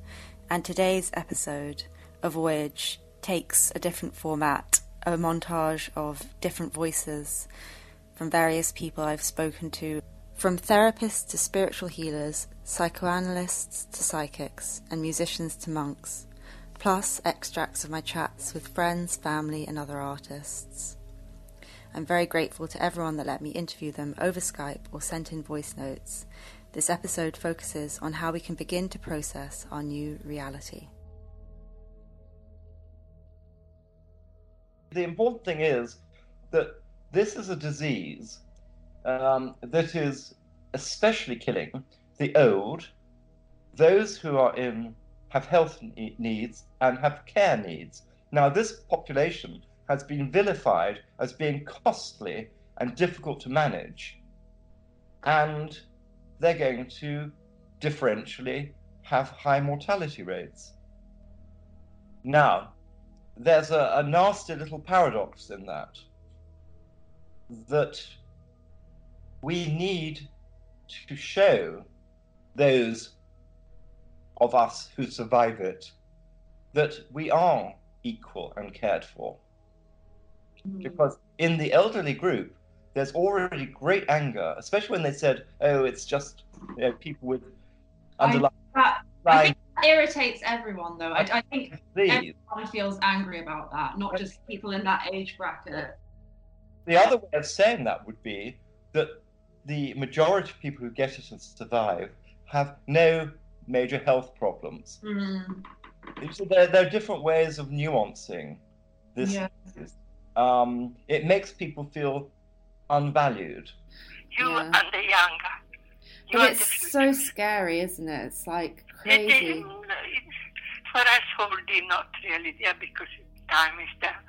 and today's episode, A Voyage, takes a different format, a montage of different voices from various people I've spoken to, from therapists to spiritual healers, psychoanalysts to psychics, and musicians to monks, plus extracts of my chats with friends, family, and other artists. I'm very grateful to everyone that let me interview them over Skype or sent in voice notes. This episode focuses on how we can begin to process our new reality. The important thing is that this is a disease Um, that is especially killing the old, those who are in, have health ne- needs and have care needs. Now, this population has been vilified as being costly and difficult to manage, and they're going to differentially have high mortality rates. Now, there's a, a nasty little paradox in that, that we need to show those of us who survive it that we are equal and cared for. Mm. Because in the elderly group, there's already great anger, especially when they said, oh, it's just you know, people with underlying... I, I think that irritates everyone, though. I, I think Please. everyone feels angry about that, not just people in that age bracket. The other way of saying that would be that the majority of people who get it and survive have no major health problems. Mm. So there, there are different ways of nuancing this. Yeah. Um, it makes people feel unvalued. You yeah. and the young. You but it's so scary, isn't it? It's like crazy. It is, for us, already not really there because time is there.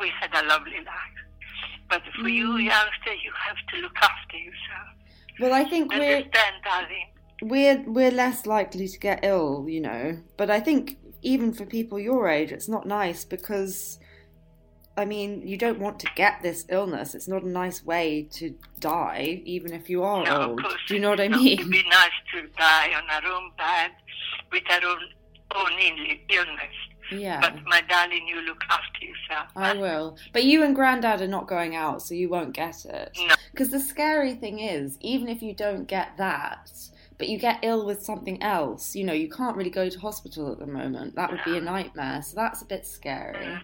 We had a lovely life. But for mm. you youngster, you have to look after yourself. Well, I think we're, we're we're less likely to get ill, you know. But I think even for people your age, it's not nice because, I mean, you don't want to get this illness. It's not a nice way to die, even if you are no, old. Do you know what I mean? It would be nice to die on our own bed with our own, own illness. Yeah. But my darling, you look after yourself. I will. But you and Grandad are not going out, so you won't get it. No. Because the scary thing is, even if you don't get that, but you get ill with something else, you know, you can't really go to hospital at the moment. That would be a nightmare. So that's a bit scary. Mm.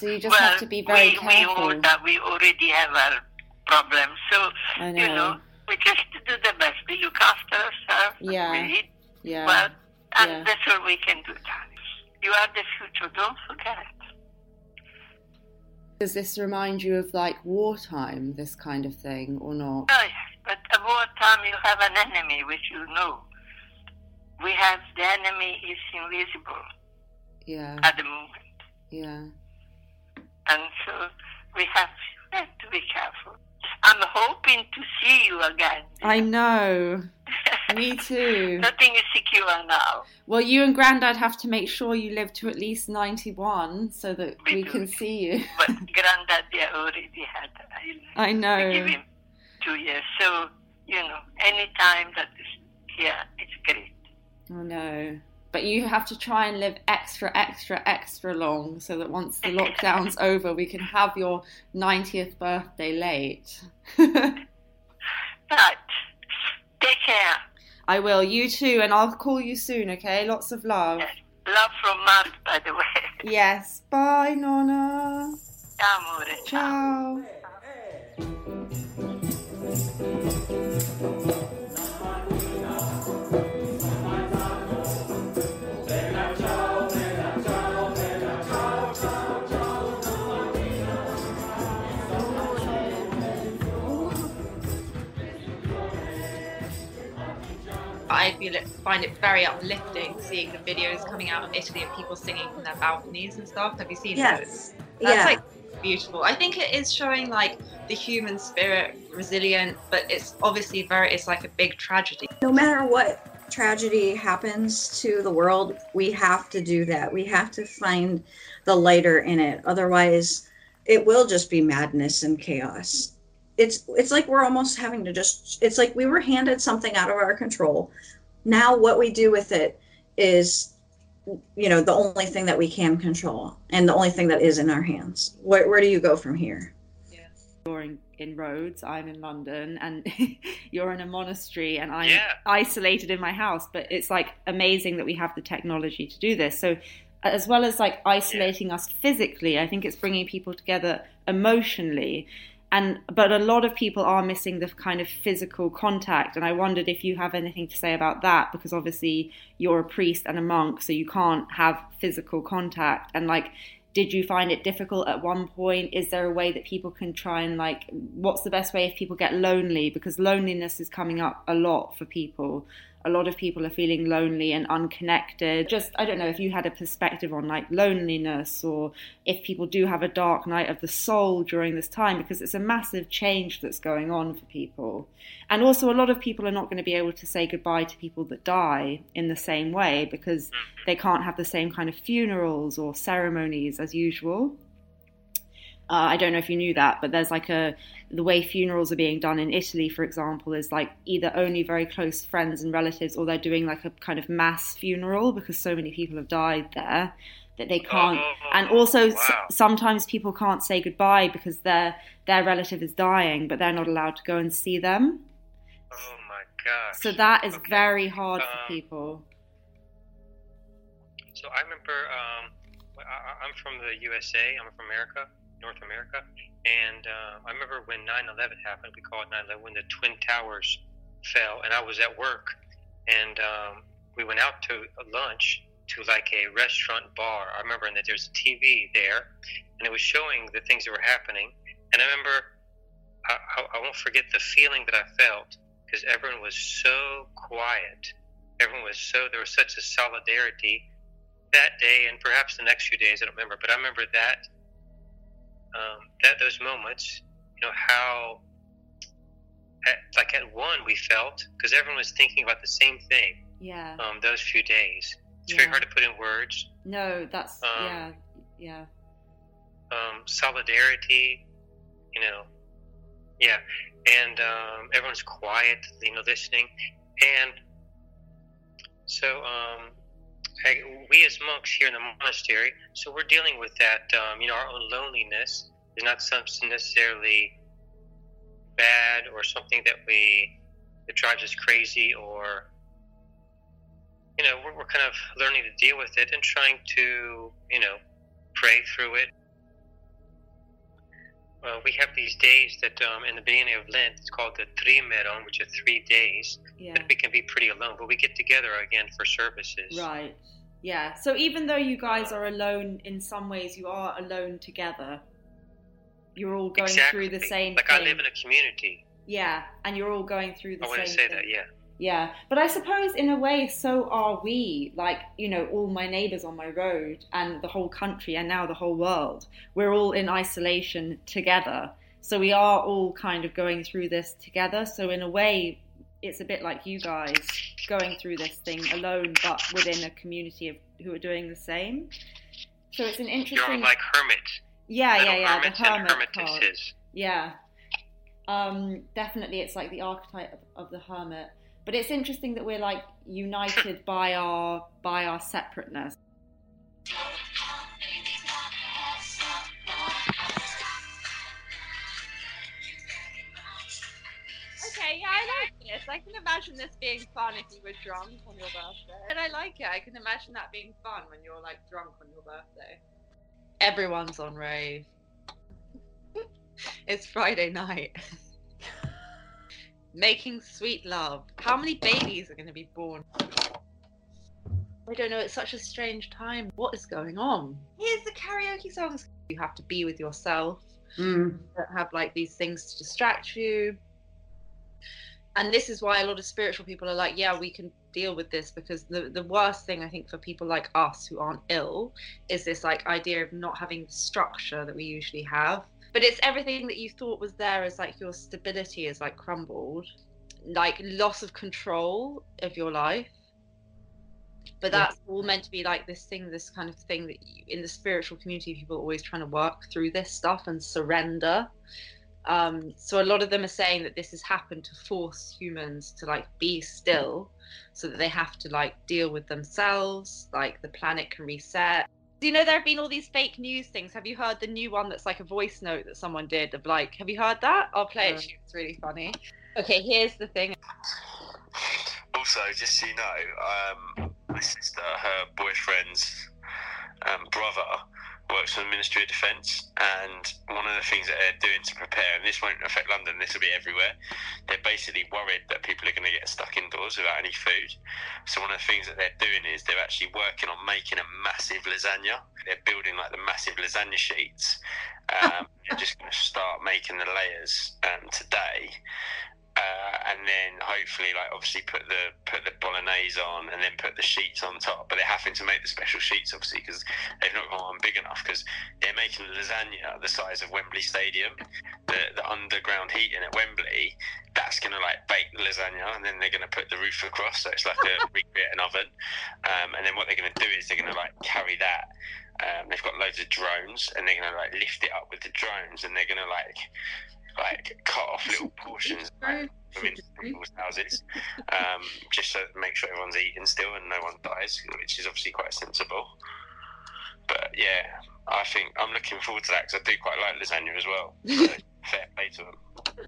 So you just well, have to be very we, careful. We, all, we already have our problems. So, I know. you know, we just do the best. We look after ourselves. Yeah. We eat yeah. well. And yeah. that's all we can do, darling. You are the future. Don't forget it. Does this remind you of, like, wartime, this kind of thing, or not? Oh, yes. But at wartime, you have an enemy, which you know. We have the enemy is invisible. Yeah. At the moment. Yeah. And so we have, we have to be careful. I'm hoping to see you again. I know. Me too. Nothing is secure now. Well, you and Grandad have to make sure you live to at least ninety-one so that we, we can see you. But Grandad, they already had an island. I know. We give him two years. So, you know, any time that is here, it's great. I know. But you have to try and live extra, extra, extra long so that once the lockdown's over, we can have your ninetieth birthday late. But take care. I will. You too. And I'll call you soon, okay? Lots of love. Yes. Love from Mark, by the way. Yes. Bye, Nonna. Amore. Ciao. Ciao. I feel it, find it very uplifting seeing the videos coming out of Italy of people singing from their balconies and stuff. Have you seen yes. those? That's yeah. like beautiful. I think it is showing like the human spirit resilient, but it's obviously very, it's like a big tragedy. No matter what tragedy happens to the world, we have to do that. We have to find the lighter in it. Otherwise it will just be madness and chaos. It's it's like we're almost having to just, it's like we were handed something out of our control. Now what we do with it is, you know, the only thing that we can control and the only thing that is in our hands. Where, where do you go from here? Yeah. You're in, in Rhodes, I'm in London, and you're in a monastery and I'm yeah. isolated in my house. But it's like amazing that we have the technology to do this. So as well as like isolating yeah. us physically, I think it's bringing people together emotionally. And, but a lot of people are missing the kind of physical contact. And I wondered if you have anything to say about that, because obviously you're a priest and a monk, so you can't have physical contact. And like, did you find it difficult at one point? Is there a way that people can try and like, what's the best way if people get lonely? Because loneliness is coming up a lot for people. A lot of people are feeling lonely and unconnected. Just, I don't know if you had a perspective on like loneliness or if people do have a dark night of the soul during this time, because it's a massive change that's going on for people. And also a lot of people are not going to be able to say goodbye to people that die in the same way because they can't have the same kind of funerals or ceremonies as usual. Uh, I don't know if you knew that, but there's like a, the way funerals are being done in Italy, for example, is like either only very close friends and relatives, or they're doing like a kind of mass funeral because so many people have died there that they can't. Oh, and also wow. s- sometimes people can't say goodbye because their their relative is dying, but they're not allowed to go and see them. Oh my gosh. So that is okay. very hard um, for people. So I remember, um, I, I'm from the U S A, I'm from America. North America, and uh, I remember when nine eleven happened, we call it nine eleven, when the Twin Towers fell, and I was at work, and um, we went out to lunch to like a restaurant bar. I remember that there's a T V there, and it was showing the things that were happening, and I remember, I, I, I won't forget the feeling that I felt, because everyone was so quiet, everyone was so, there was such a solidarity that day, and perhaps the next few days, I don't remember, but I remember that Um, that those moments, you know, how at, like at one we felt, because everyone was thinking about the same thing. Yeah. Um, those few days, it's yeah. very hard to put in words. No, that's um, yeah, yeah. Um, solidarity, you know, yeah, and um, everyone's quiet, you know, listening, and so um, Like, we as monks here in the monastery, so we're dealing with that, um, you know, our own loneliness is not something necessarily bad or something that we, that drives us crazy, or, you know, we're, we're kind of learning to deal with it and trying to, you know, pray through it. Well, we have these days that um, in the beginning of Lent, it's called the Trimeron, which are three days, yeah. that we can be pretty alone, but we get together again for services. Right, yeah. So even though you guys are alone in some ways, you are alone together. You're all going exactly. through the same like thing. Like I live in a community. Yeah, and you're all going through the I same I want to say thing. That, yeah. Yeah, but I suppose in a way, so are we, like, you know, all my neighbours on my road and the whole country and now the whole world. We're all in isolation together. So we are all kind of going through this together. So in a way, it's a bit like you guys going through this thing alone, but within a community of who are doing the same. So it's an interesting... You're like hermits. Yeah, Little yeah, yeah, hermits the hermit and hermituses. Yeah, um, definitely it's like the archetype of, of the hermit. But it's interesting that we're like united by our by our separateness. Okay, yeah, I like this. I can imagine this being fun if you were drunk on your birthday. And I like it. I can imagine that being fun when you're like drunk on your birthday. Everyone's on rave. It's Friday night. Making sweet love. How many babies are going to be born? I don't know, it's such a strange time. What is going on? Here's the karaoke songs. You have to be with yourself. Mm. You don't have like these things to distract you. And this is why a lot of spiritual people are like, yeah, we can deal with this, because the, the worst thing I think for people like us who aren't ill is this like idea of not having the structure that we usually have. But it's everything that you thought was there is like your stability is like crumbled, like loss of control of your life. But that's yeah. all meant to be like this thing, this kind of thing that you, in the spiritual community, people are always trying to work through this stuff and surrender. Um, so a lot of them are saying that this has happened to force humans to like be still so that they have to like deal with themselves, like the planet can reset. You know, there have been all these fake news things. Have you heard the new one that's like a voice note that someone did of like, have you heard that? I'll play yeah. it. It's really funny. Okay, here's the thing. Also, just so you know, um, my sister, her boyfriend's um, brother works for the Ministry of Defence, and one of the things that they're doing to prepare, and this won't affect London, this will be everywhere, they're basically worried that people are going to get stuck indoors without any food. So one of the things that they're doing is they're actually working on making a massive lasagna. They're building like the massive lasagna sheets. Um, they're just going to start making the layers um, today. Uh, and then hopefully, like obviously, put the put the bolognese on, and then put the sheets on top. But they're having to make the special sheets, obviously, because they've not got one big enough. Because they're making lasagna the size of Wembley Stadium, the the underground heating at Wembley. That's gonna like bake the lasagna, and then they're gonna put the roof across, so it's like a recreate an oven. Um, and then what they're gonna do is they're gonna like carry that. Um, they've got loads of drones, and they're gonna like lift it up with the drones, and they're gonna like. Like cut off little portions like, from people's houses, um, just so to make sure everyone's eating still and no one dies, which is obviously quite sensible. But yeah, I think I'm looking forward to that because I do quite like lasagna as well. So fair play to them.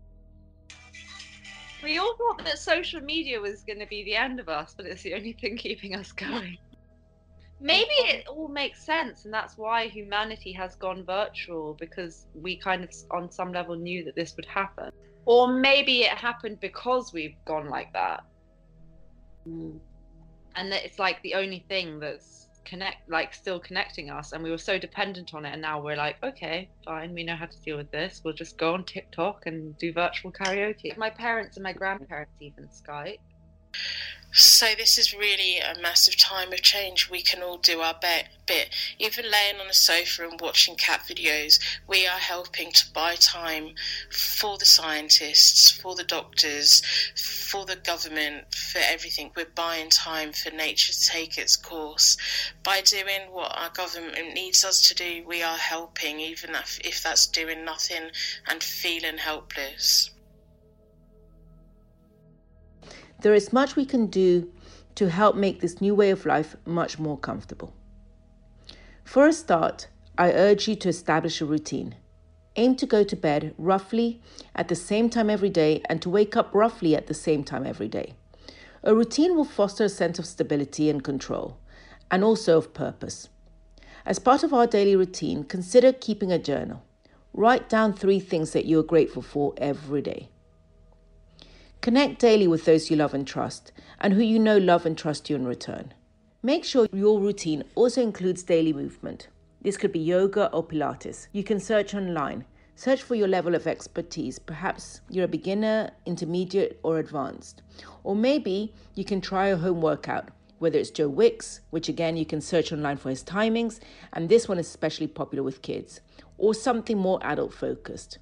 We all thought that social media was going to be the end of us, but it's the only thing keeping us going. Maybe it all makes sense, and that's why humanity has gone virtual, because we kind of on some level knew that this would happen. Or maybe it happened because we've gone like that. Mm. And that it's like the only thing that's connect, like still connecting us, and we were so dependent on it, and now we're like, okay, fine, we know how to deal with this. We'll just go on TikTok and do virtual karaoke. My parents and my grandparents even Skype. So this is really a massive time of change. We can all do our bit. Even laying on a sofa and watching cat videos, we are helping to buy time for the scientists, for the doctors, for the government, for everything. We're buying time for nature to take its course. By doing what our government needs us to do, we are helping, even if that's doing nothing and feeling helpless. There is much we can do to help make this new way of life much more comfortable. For a start, I urge you to establish a routine. Aim to go to bed roughly at the same time every day and to wake up roughly at the same time every day. A routine will foster a sense of stability and control, and also of purpose. As part of our daily routine, consider keeping a journal. Write down three things that you are grateful for every day. Connect daily with those you love and trust, and who you know love and trust you in return. Make sure your routine also includes daily movement. This could be yoga or Pilates. You can search online. Search for your level of expertise. Perhaps you're a beginner, intermediate, or advanced. Or maybe you can try a home workout, whether it's Joe Wicks, which again you can search online for his timings, and this one is especially popular with kids, or something more adult-focused.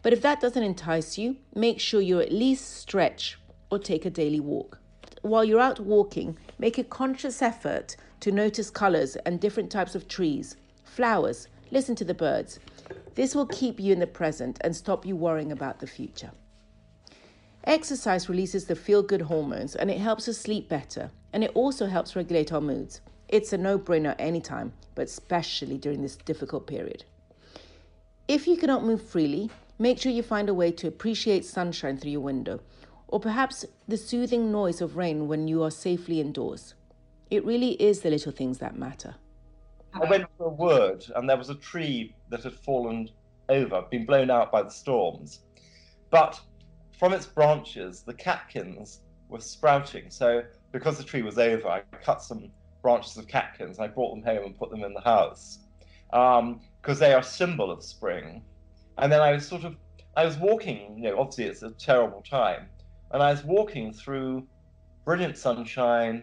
But if that doesn't entice you, make sure you at least stretch or take a daily walk. While you're out walking, make a conscious effort to notice colors and different types of trees, flowers, listen to the birds. This will keep you in the present and stop you worrying about the future. Exercise releases the feel-good hormones and it helps us sleep better, and it also helps regulate our moods. It's a no-brainer anytime, but especially during this difficult period. If you cannot move freely, make sure you find a way to appreciate sunshine through your window, or perhaps the soothing noise of rain when you are safely indoors. It really is the little things that matter. I went for a wood and there was a tree that had fallen over, been blown out by the storms. But from its branches, the catkins were sprouting. So because the tree was over, I cut some branches of catkins. And I brought them home and put them in the house um, because they are a symbol of spring. And then I was sort of, I was walking, you know, obviously it's a terrible time. And I was walking through brilliant sunshine,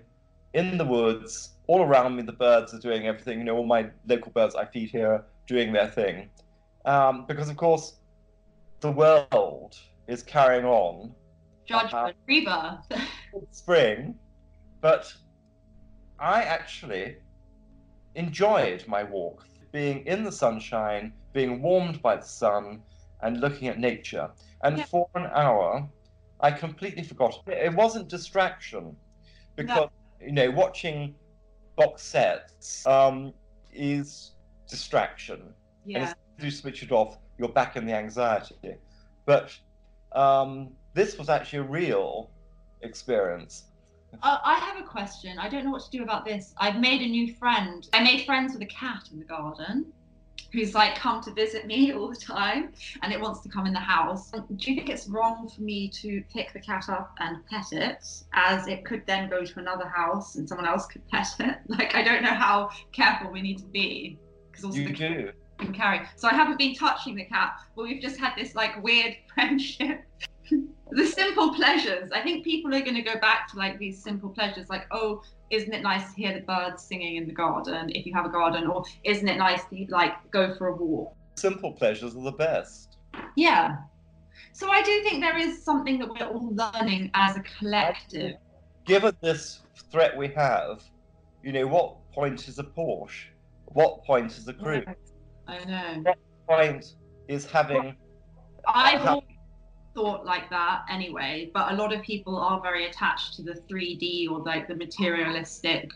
in the woods, all around me, the birds are doing everything, you know, all my local birds I feed here are doing their thing. Um, because, of course, the world is carrying on. Judgment, rebirth. Spring. But I actually enjoyed my walk, being in the sunshine, being warmed by the sun, and looking at nature. And yeah. For an hour, I completely forgot. It wasn't distraction, because... No. You know, watching box sets um, is distraction. Yeah. And if you switch it off, you're back in the anxiety. But um, this was actually a real experience. Uh, I have a question. I don't know what to do about this. I've made a new friend. I made friends with a cat in the garden who's like come to visit me all the time and it wants to come in the house. Do you think it's wrong for me to pick the cat up and pet it, as it could then go to another house and someone else could pet it? Like, I don't know how careful we need to be, because also you the do. Cat can carry. So I haven't been touching the cat, but we've just had this like weird friendship. The simple pleasures. I think people are going to go back to like these simple pleasures, like, oh, isn't it nice to hear the birds singing in the garden if you have a garden, or isn't it nice to like go for a walk? Simple pleasures are the best. Yeah. So I do think there is something that we're all learning as a collective. Given this threat we have, you know, what point is a Porsche? What point is a cruise? I know. What point is having... I've having thought like that anyway, but a lot of people are very attached to the three D or like the materialistic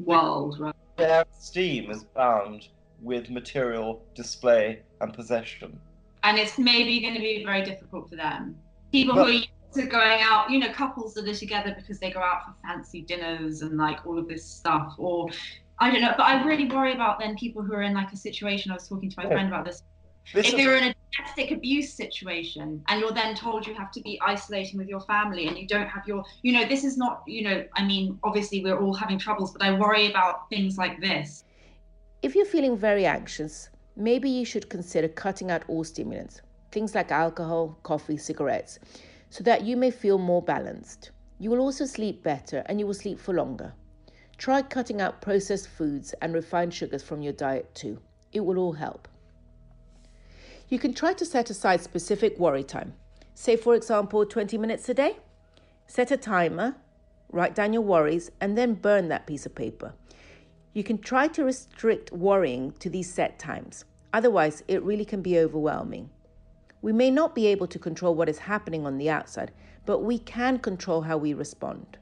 world. Right? Their esteem is bound with material display and possession. And it's maybe going to be very difficult for them. People but, who are used to going out, you know, couples that are together because they go out for fancy dinners and like all of this stuff, or I don't know, but I really worry about then people who are in like a situation, I was talking to my yeah. friend about this, This if you're in a domestic abuse situation and you're then told you have to be isolating with your family and you don't have your, you know, this is not, you know, I mean, obviously we're all having troubles, but I worry about things like this. If you're feeling very anxious, maybe you should consider cutting out all stimulants, things like alcohol, coffee, cigarettes, so that you may feel more balanced. You will also sleep better and you will sleep for longer. Try cutting out processed foods and refined sugars from your diet too. It will all help. You can try to set aside specific worry time. Say, for example, twenty minutes a day. Set a timer, write down your worries, and then burn that piece of paper. You can try to restrict worrying to these set times. Otherwise, it really can be overwhelming. We may not be able to control what is happening on the outside, but we can control how we respond.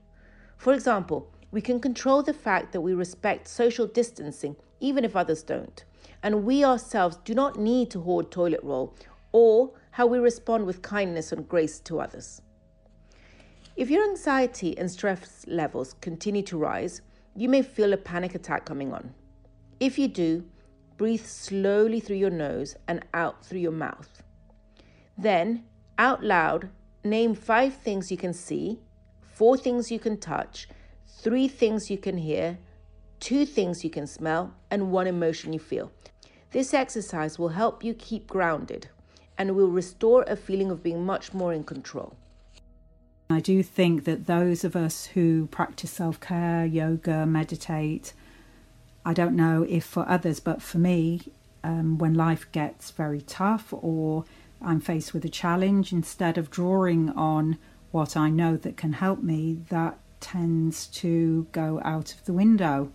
For example, we can control the fact that we respect social distancing, even if others don't, and we ourselves do not need to hoard toilet roll, or how we respond with kindness and grace to others. If your anxiety and stress levels continue to rise, you may feel a panic attack coming on. If you do, breathe slowly through your nose and out through your mouth. Then, out loud, name five things you can see, four things you can touch, three things you can hear, two things you can smell, and one emotion you feel. This exercise will help you keep grounded and will restore a feeling of being much more in control. I do think that those of us who practice self-care, yoga, meditate, I don't know if for others, but for me, um, when life gets very tough or I'm faced with a challenge, instead of drawing on what I know that can help me, that tends to go out of the window,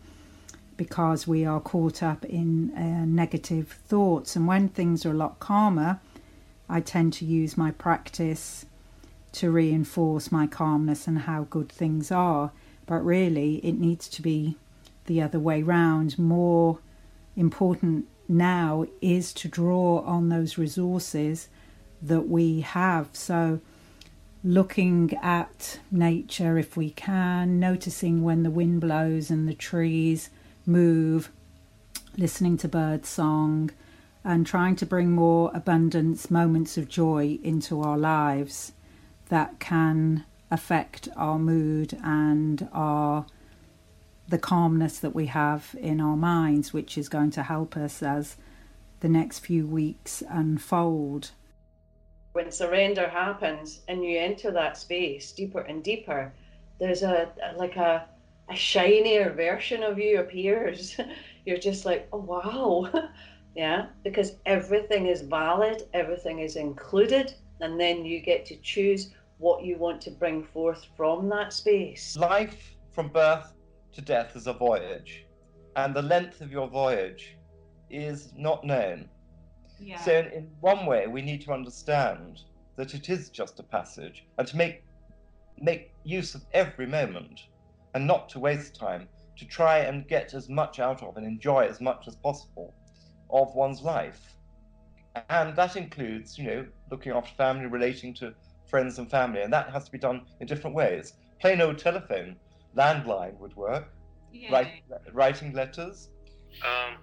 because we are caught up in uh, negative thoughts. And when things are a lot calmer, I tend to use my practice to reinforce my calmness and how good things are. But really, it needs to be the other way round. More important now is to draw on those resources that we have. So looking at nature if we can, noticing when the wind blows and the trees move, listening to bird song, and trying to bring more abundance, moments of joy into our lives that can affect our mood and our the calmness that we have in our minds, which is going to help us as the next few weeks unfold. When surrender happens and you enter that space deeper and deeper, there's a like a a shinier version of you appears. You're just like, oh wow. Yeah, because everything is valid, everything is included, and then you get to choose what you want to bring forth from that space. Life from birth to death is a voyage, and the length of your voyage is not known. Yeah. So in one way, we need to understand that it is just a passage, and to make make use of every moment, and not to waste time, to try and get as much out of and enjoy as much as possible of one's life. And that includes, you know, looking after family, relating to friends and family, and that has to be done in different ways. Plain old telephone, landline would work. Yeah. Write, writing letters. Um,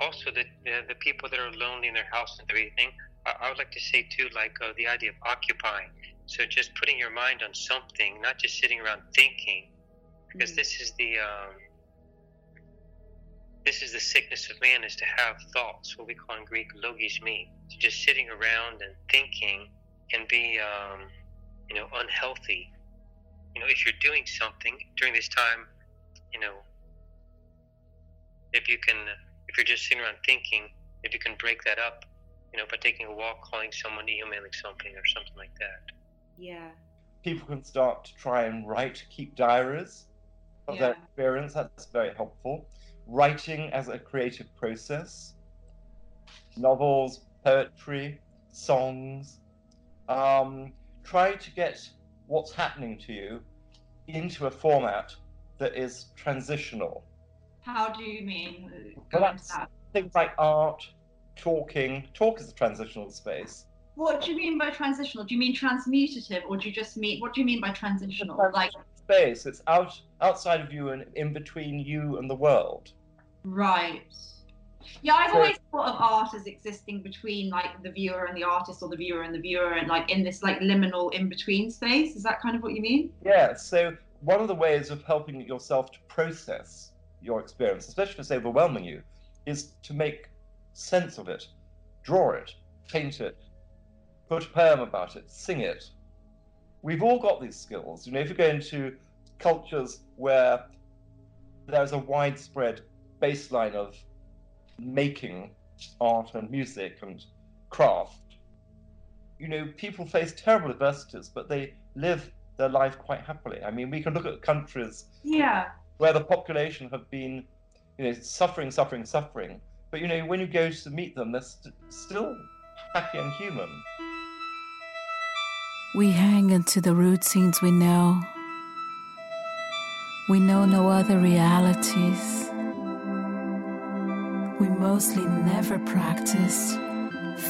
also, the, the the people that are lonely in their house and everything, I, I would like to say too, like uh, the idea of occupying. So just putting your mind on something, not just sitting around thinking, because mm. this is the um, this is the sickness of man, is to have thoughts, what we call in Greek logismi. So just sitting around and thinking can be um, you know unhealthy. You know, if you're doing something during this time, you know, if you can, if you're just sitting around thinking, if you can break that up, you know, by taking a walk, calling someone, emailing something, or something like that. Yeah. People can start to try and write, keep diaries of yeah. their experience. That's very helpful. Writing as a creative process, novels, poetry, songs. Um, try to get what's happening to you into a format that is transitional. How do you mean? Well, that's things like art, talking. Talk is a transitional space. What do you mean by transitional? Do you mean transmutative, or do you just mean, what do you mean by transitional? It's like space, it's out outside of you and in between you and the world. Right. Yeah, I've so, always thought of art as existing between like the viewer and the artist, or the viewer and the viewer, and like in this like liminal in-between space. Is that kind of what you mean? Yeah, so one of the ways of helping yourself to process your experience, especially if it's overwhelming you, is to make sense of it, draw it, paint it, put a poem about it, sing it. We've all got these skills. You know, if you go into cultures where there's a widespread baseline of making art and music and craft, you know, people face terrible adversities, but they live their life quite happily. I mean, we can look at countries yeah. where the population have been, you know, suffering, suffering, suffering. But, you know, when you go to meet them, they're st- still happy and human. We hang onto the routines we know, We know no other realities. We mostly never practice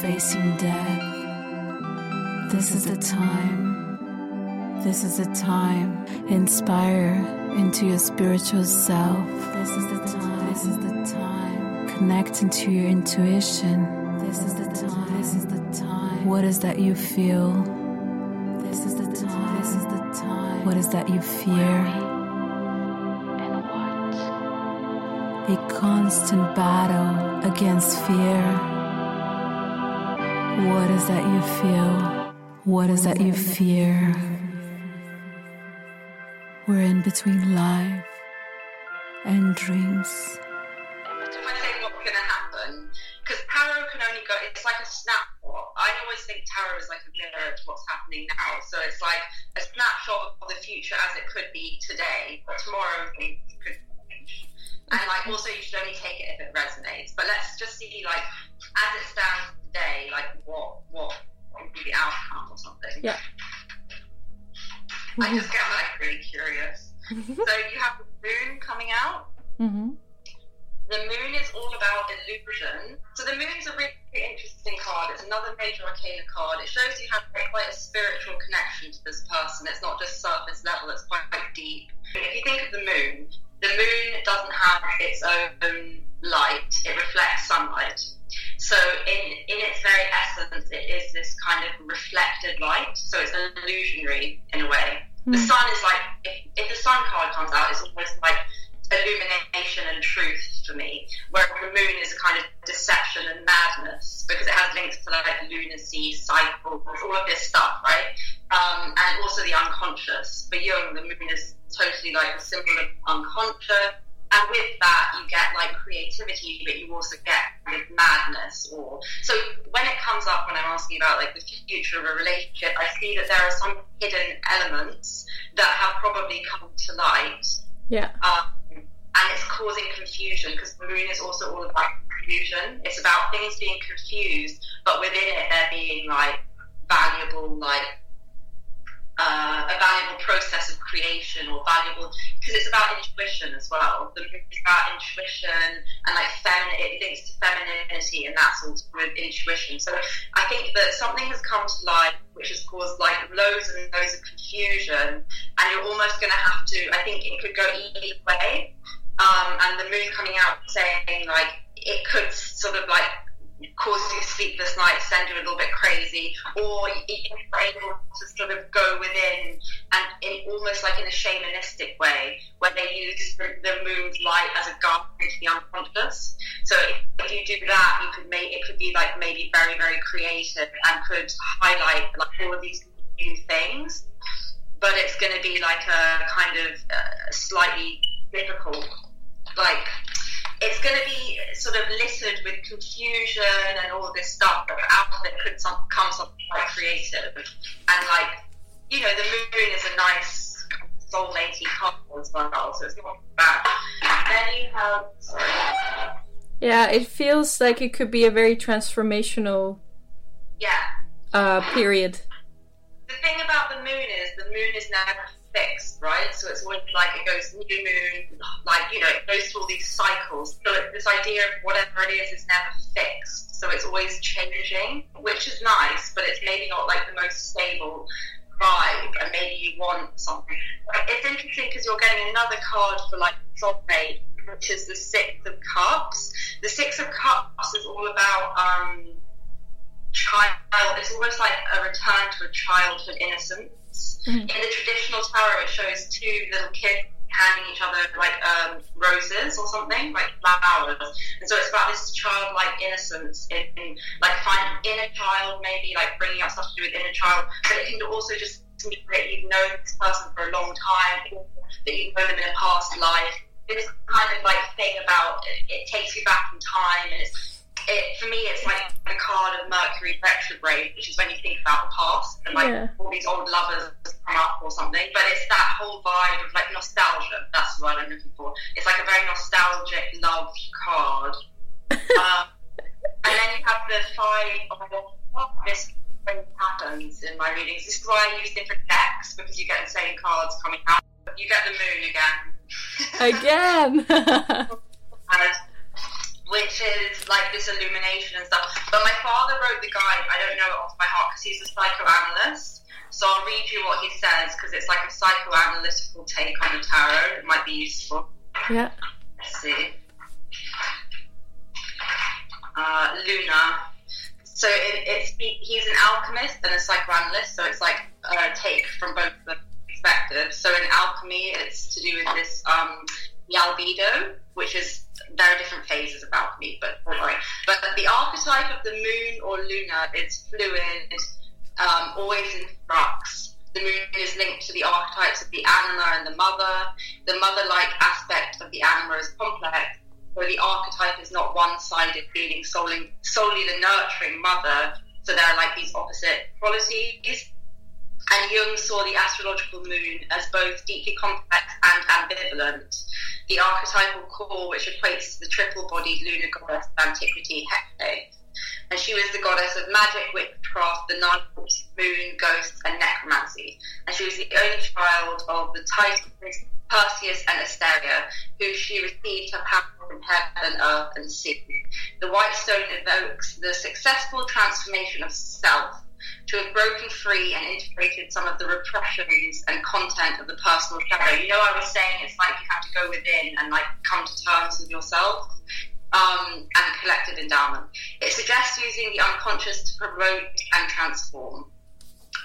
facing death. This is the time. This is the time. Inspire into your spiritual self. This is the time. This is the time. Connect into your intuition. This is the time. This is the time. What is that you feel? This is the time. This is the time. What is that you fear? A constant battle against fear. What is that you feel? What is that you fear? We're in between life and dreams. I think what's going to happen, because tarot can only go, it's like a snapshot. I always think tarot is like a mirror to what's happening now. So it's like a snapshot of the future as it could be today, but tomorrow it could be. And, like, also you should only take it if it resonates. But let's just see, like, as it stands today, like, what what would be the outcome or something. Yeah. I just get, like, really curious. So you have the moon coming out. Mm-hmm. The moon is all about illusion. So the moon's a really interesting card. It's another major arcana card. It shows you have quite a spiritual connection to this person. It's not just surface level. It's quite, quite deep. If you think of the moon... The moon doesn't have its own light, it reflects sunlight. So in, in its very essence, it is this kind of reflected light, so it's illusionary in a way. Mm. The sun is like, if, if the sun card comes out, it's almost like illumination and truth for me, whereas the moon is a kind of deception and madness, because it has links to like lunacy, cycles, all of this stuff, right? Um, and also the unconscious. For Jung, the moon is totally like a symbol of unconscious, and with that you get like creativity, but you also get kind of madness. Or so when it comes up, when I'm asking about like the future of a relationship, I see that there are some hidden elements that have probably come to light. Yeah, um, and it's causing confusion, because the moon is also all about confusion. It's about things being confused, but within it there being like valuable like. Uh, a valuable process of creation, or valuable, because it's about intuition as well. The movie is about intuition and like feminine, it links to femininity and that sort of intuition. So I think that something has come to light which has caused like loads and loads of confusion, and you're almost going to have to, I think it could go either way, um, and the moon coming out saying like it could sort of like cause you sleepless nights, send you a little bit crazy, or you're able to sort of go within and in almost like in a shamanistic way, where they use the, the moon's light as a guide to the unconscious. So if, if you do that, you could make it could be like maybe very very creative and could highlight like all of these new things, but it's going to be like a kind of uh, slightly difficult, like. It's going to be sort of littered with confusion and all this stuff, but out of it could some, come something quite creative. And, like, you know, the moon is a nice soul-matey couple as well, so it's not bad. Then you have... Sorry. Yeah, it feels like it could be a very transformational yeah. uh, period. The thing about the moon is the moon is never... fixed, right? So it's always like it goes new moon, like, you know, it goes through all these cycles. So it, this idea of whatever it is is never fixed. So it's always changing, which is nice, but it's maybe not like the most stable vibe, and maybe you want something. It's interesting because you're getting another card for like soulmate, which is the Six of Cups. The Six of Cups is all about um child, it's almost like a return to a childhood innocence. Mm-hmm. In the traditional tarot, it shows two little kids handing each other like um, roses or something, like flowers. And so it's about this childlike innocence in, in like finding inner child, maybe like bringing up stuff to do with inner child. But it can also just mean that you've known this person for a long time, or that you've known them in a past life. It's kind of like thing about it, it takes you back in time, and it's. It, for me, it's like the card of Mercury retrograde, which is when you think about the past and like yeah. all these old lovers come up or something. But it's that whole vibe of like nostalgia. That's the word I'm looking for. It's like a very nostalgic love card. um, and then you have the Five of Misfortune Patterns in my readings. This is why I use different decks, because you get the same cards coming out. You get the moon again. Again. Which is like this illumination and stuff. But my father wrote the guide. I don't know it off by heart because he's a psychoanalyst. So I'll read you what he says because it's like a psychoanalytical take on the tarot. It might be useful. Yeah. Let's see. Uh, Luna. So it, it's he, he's an alchemist and a psychoanalyst, so it's like a take from both the perspectives. So in alchemy, it's to do with this um, the albedo, which is there are different phases of alchemy, but don't worry. But the archetype of the moon or Luna is fluid, um, always in flux. The moon is linked to the archetypes of the anima and the mother. The mother-like aspect of the anima is complex. Where the archetype is not one-sided, feeling solely, solely the nurturing mother. So there are like these opposite qualities. And Jung saw the astrological moon as both deeply complex and ambivalent. The archetypal core, which equates to the triple-bodied lunar goddess of antiquity, Hecate. And she was the goddess of magic, witchcraft, the night, moon, ghosts, and necromancy. And she was the only child of the Titans, Perseus and Asteria, who she received her power from heaven, earth, and sea. The white stone evokes the successful transformation of self, to have broken free and integrated some of the repressions and content of the personal shadow. You know, I was saying it's like you have to go within and like come to terms with yourself, um, and collective endowment. It suggests using the unconscious to promote and transform.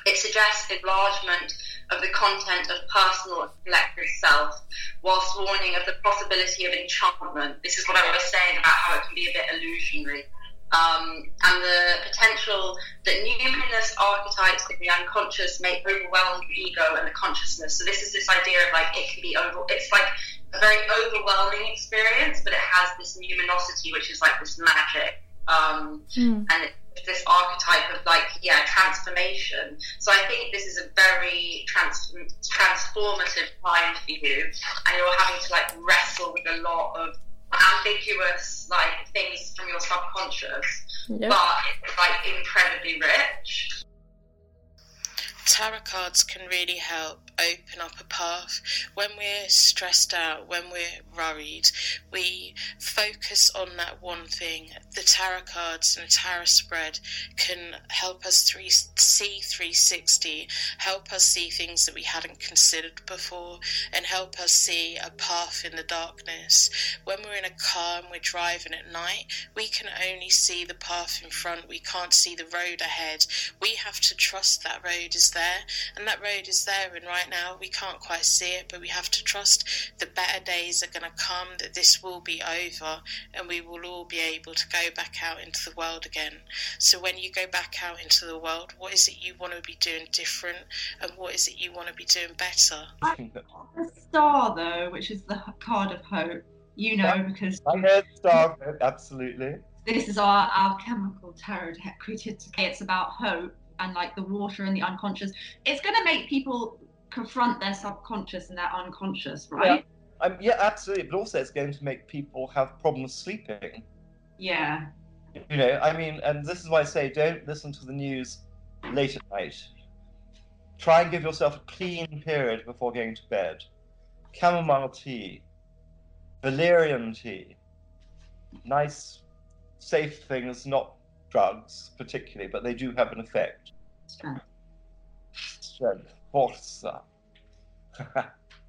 It suggests enlargement of the content of personal and collective self, whilst warning of the possibility of enchantment. This is what I was saying about how it can be a bit illusionary. Um, and the potential that numerous archetypes in the unconscious may overwhelm the ego and the consciousness. So this is this idea of like, it can be over, it's like a very overwhelming experience, but it has this numinosity, which is like this magic. Um, mm. And it, this archetype of like yeah transformation. So I think this is a very trans- transformative time for you, and you're having to like wrestle with a lot of ambiguous like things from your subconscious. Yep. But it's like incredibly rich. Tarot cards can really help open up a path. When we're stressed out, when we're worried, we focus on that one thing. The tarot cards and a tarot spread can help us three, see three sixty, help us see things that we hadn't considered before, and help us see a path in the darkness. When we're in a car and we're driving at night, we can only see the path in front. We can't see the road ahead. We have to trust that road is there. There and that road is there, and right now we can't quite see it, but we have to trust the better days are going to come, that this will be over and we will all be able to go back out into the world again. So when you go back out into the world, what is it you want to be doing different, and what is it you want to be doing better? The star though, which is the card of hope, you know, yeah, because I heard star, absolutely. This is our alchemical tarot deck we did today. It's about hope. And like the water and the unconscious, it's going to make people confront their subconscious and their unconscious, right? Yeah, um, yeah, absolutely. But also, it's going to make people have problems sleeping. Yeah. You know, I mean, and this is why I say don't listen to the news late at night. Try and give yourself a clean period before going to bed. Chamomile tea, valerian tea, nice, safe things, not drugs particularly, but they do have an effect. Strength. Strength. Forza.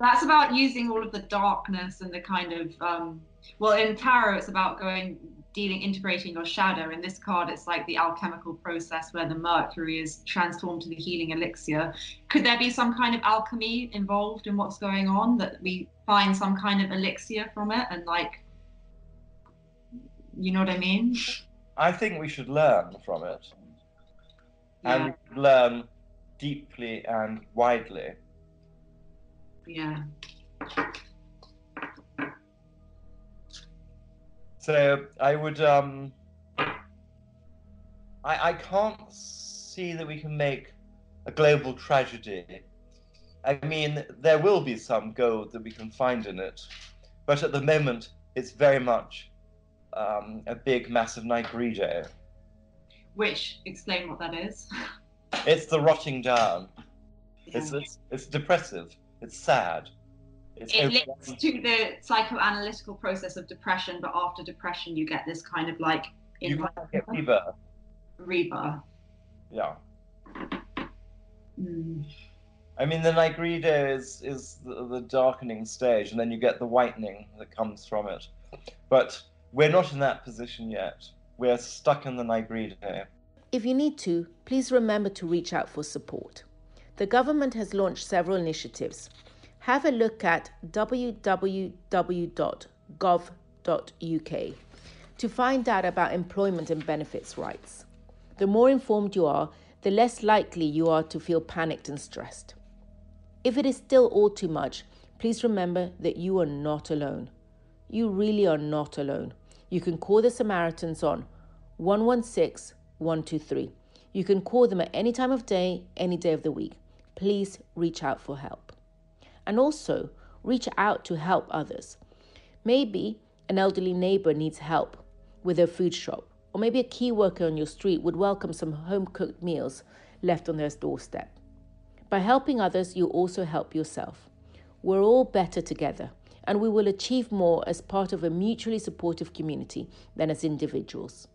That's about using all of the darkness and the kind of, um, well, in tarot, it's about going, dealing, integrating your shadow. In this card, it's like the alchemical process where the mercury is transformed to the healing elixir. Could there be some kind of alchemy involved in what's going on, that we find some kind of elixir from it? And like, you know what I mean? I think we should learn from it, and yeah. We learn deeply and widely. Yeah. So I would, um, I, I can't see that we can make a global tragedy. I mean, there will be some gold that we can find in it, but at the moment it's very much Um, a big, massive nigrido. Which, explain what that is. It's the rotting down. Yeah. It's, it's it's depressive. It's sad. It's it okay. links to the psychoanalytical process of depression, but after depression, you get this kind of like in you kind of get rebirth. Rebirth. Yeah. Mm. I mean, the Nigrida is is the, the darkening stage, and then you get the whitening that comes from it. But we're not in that position yet. We're stuck in the Nigrida. If you need to, please remember to reach out for support. The government has launched several initiatives. Have a look at w w w dot gov dot u k to find out about employment and benefits rights. The more informed you are, the less likely you are to feel panicked and stressed. If it is still all too much, please remember that you are not alone. You really are not alone. You can call the Samaritans on one one six, one two three. You can call them at any time of day, any day of the week. Please reach out for help. And also, reach out to help others. Maybe an elderly neighbour needs help with their food shop, or maybe a key worker on your street would welcome some home-cooked meals left on their doorstep. By helping others, you also help yourself. We're all better together, and we will achieve more as part of a mutually supportive community than as individuals.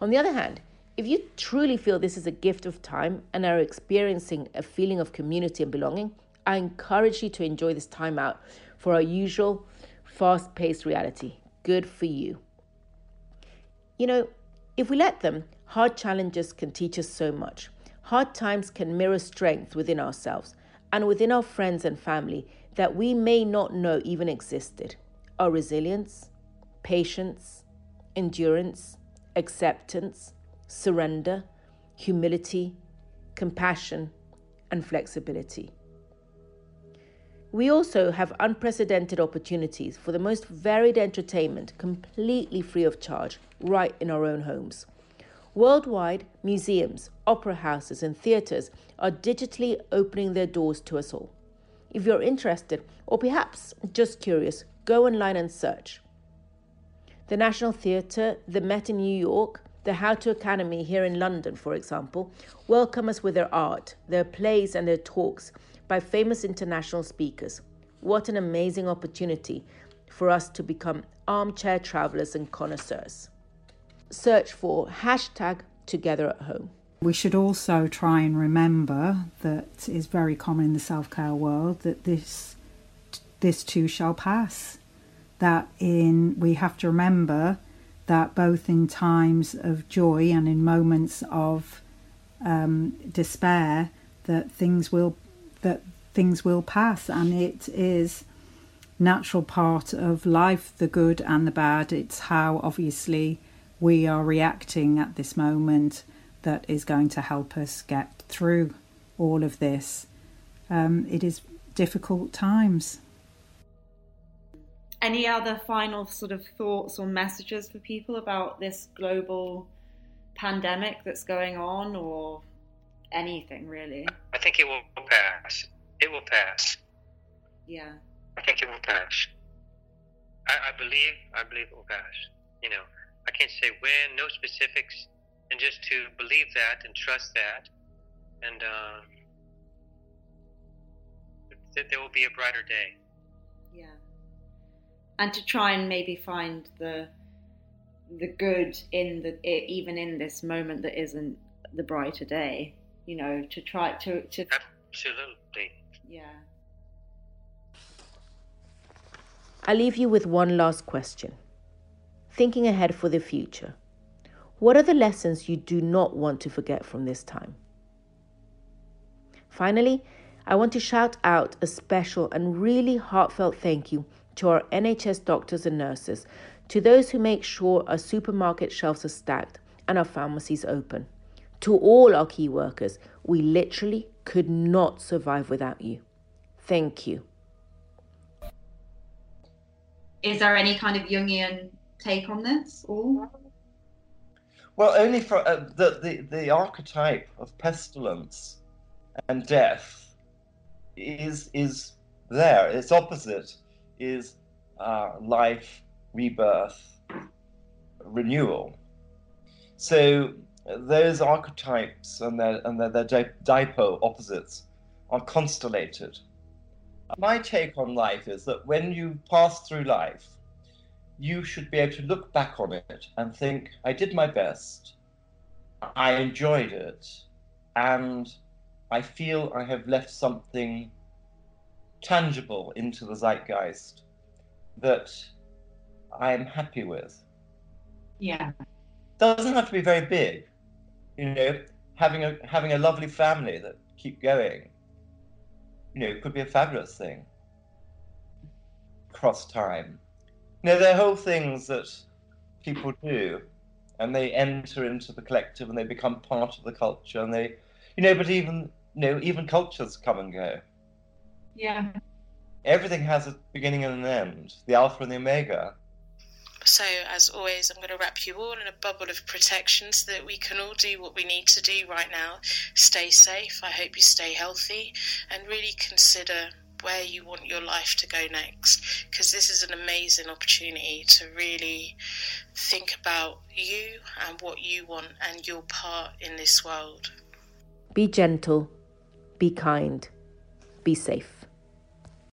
On the other hand, if you truly feel this is a gift of time and are experiencing a feeling of community and belonging, I encourage you to enjoy this time out for our usual fast-paced reality. Good for you. You know, if we let them, hard challenges can teach us so much. Hard times can mirror strength within ourselves and within our friends and family that we may not know even existed. Our resilience, patience, endurance, acceptance, surrender, humility, compassion, and flexibility. We also have unprecedented opportunities for the most varied entertainment, completely free of charge, right in our own homes. Worldwide, museums, opera houses, and theatres are digitally opening their doors to us all. If you're interested, or perhaps just curious, go online and search. The National Theatre, the Met in New York, the How To Academy here in London, for example, welcome us with their art, their plays, and their talks by famous international speakers. What an amazing opportunity for us to become armchair travellers and connoisseurs. Search for hashtag Together at Home. We should also try and remember that is very common in the self-care world that this this too shall pass. That in we have to remember that both in times of joy and in moments of um, despair, that things will that things will pass, and it is natural part of life, the good and the bad. It's how obviously we are reacting at this moment that is going to help us get through all of this. Um, it is difficult times. Any other final sort of thoughts or messages for people about this global pandemic that's going on, or anything really? I think it will pass. It will pass. Yeah. I think it will pass. I, I believe, I believe it will pass. You know, I can't say when, no specifics, and just to believe that and trust that, and um, that there will be a brighter day. Yeah. And to try and maybe find the the good in the even in this moment that isn't the brighter day, you know, to try to, to absolutely. Yeah. I leave you with one last question. Thinking ahead for the future, what are the lessons you do not want to forget from this time? Finally, I want to shout out a special and really heartfelt thank you to our N H S doctors and nurses, to those who make sure our supermarket shelves are stacked and our pharmacies open. To all our key workers, we literally could not survive without you. Thank you. Is there any kind of Jungian take on this? Or? Well, only for uh, the, the, the archetype of pestilence and death is, is there. Its opposite is uh, life, rebirth, renewal. So those archetypes and their and their, their dipole opposites are constellated, My take on life is that when you pass through life, you should be able to look back on it and think, I did my best, I enjoyed it, and I feel I have left something tangible into the zeitgeist that I am happy with. Yeah. Doesn't have to be very big, you know, having a, having a lovely family that keep going, you know, could be a fabulous thing across time. You know, there are whole things that people do and they enter into the collective and they become part of the culture and they, you know, but even, you know, even cultures come and go. Yeah. Everything has a beginning and an end, the alpha and the omega. So, as always, I'm going to wrap you all in a bubble of protection so that we can all do what we need to do right now. Stay safe. I hope you stay healthy and really consider where you want your life to go next, because this is an amazing opportunity to really think about you and what you want and your part in this world. Be gentle, be kind, be safe.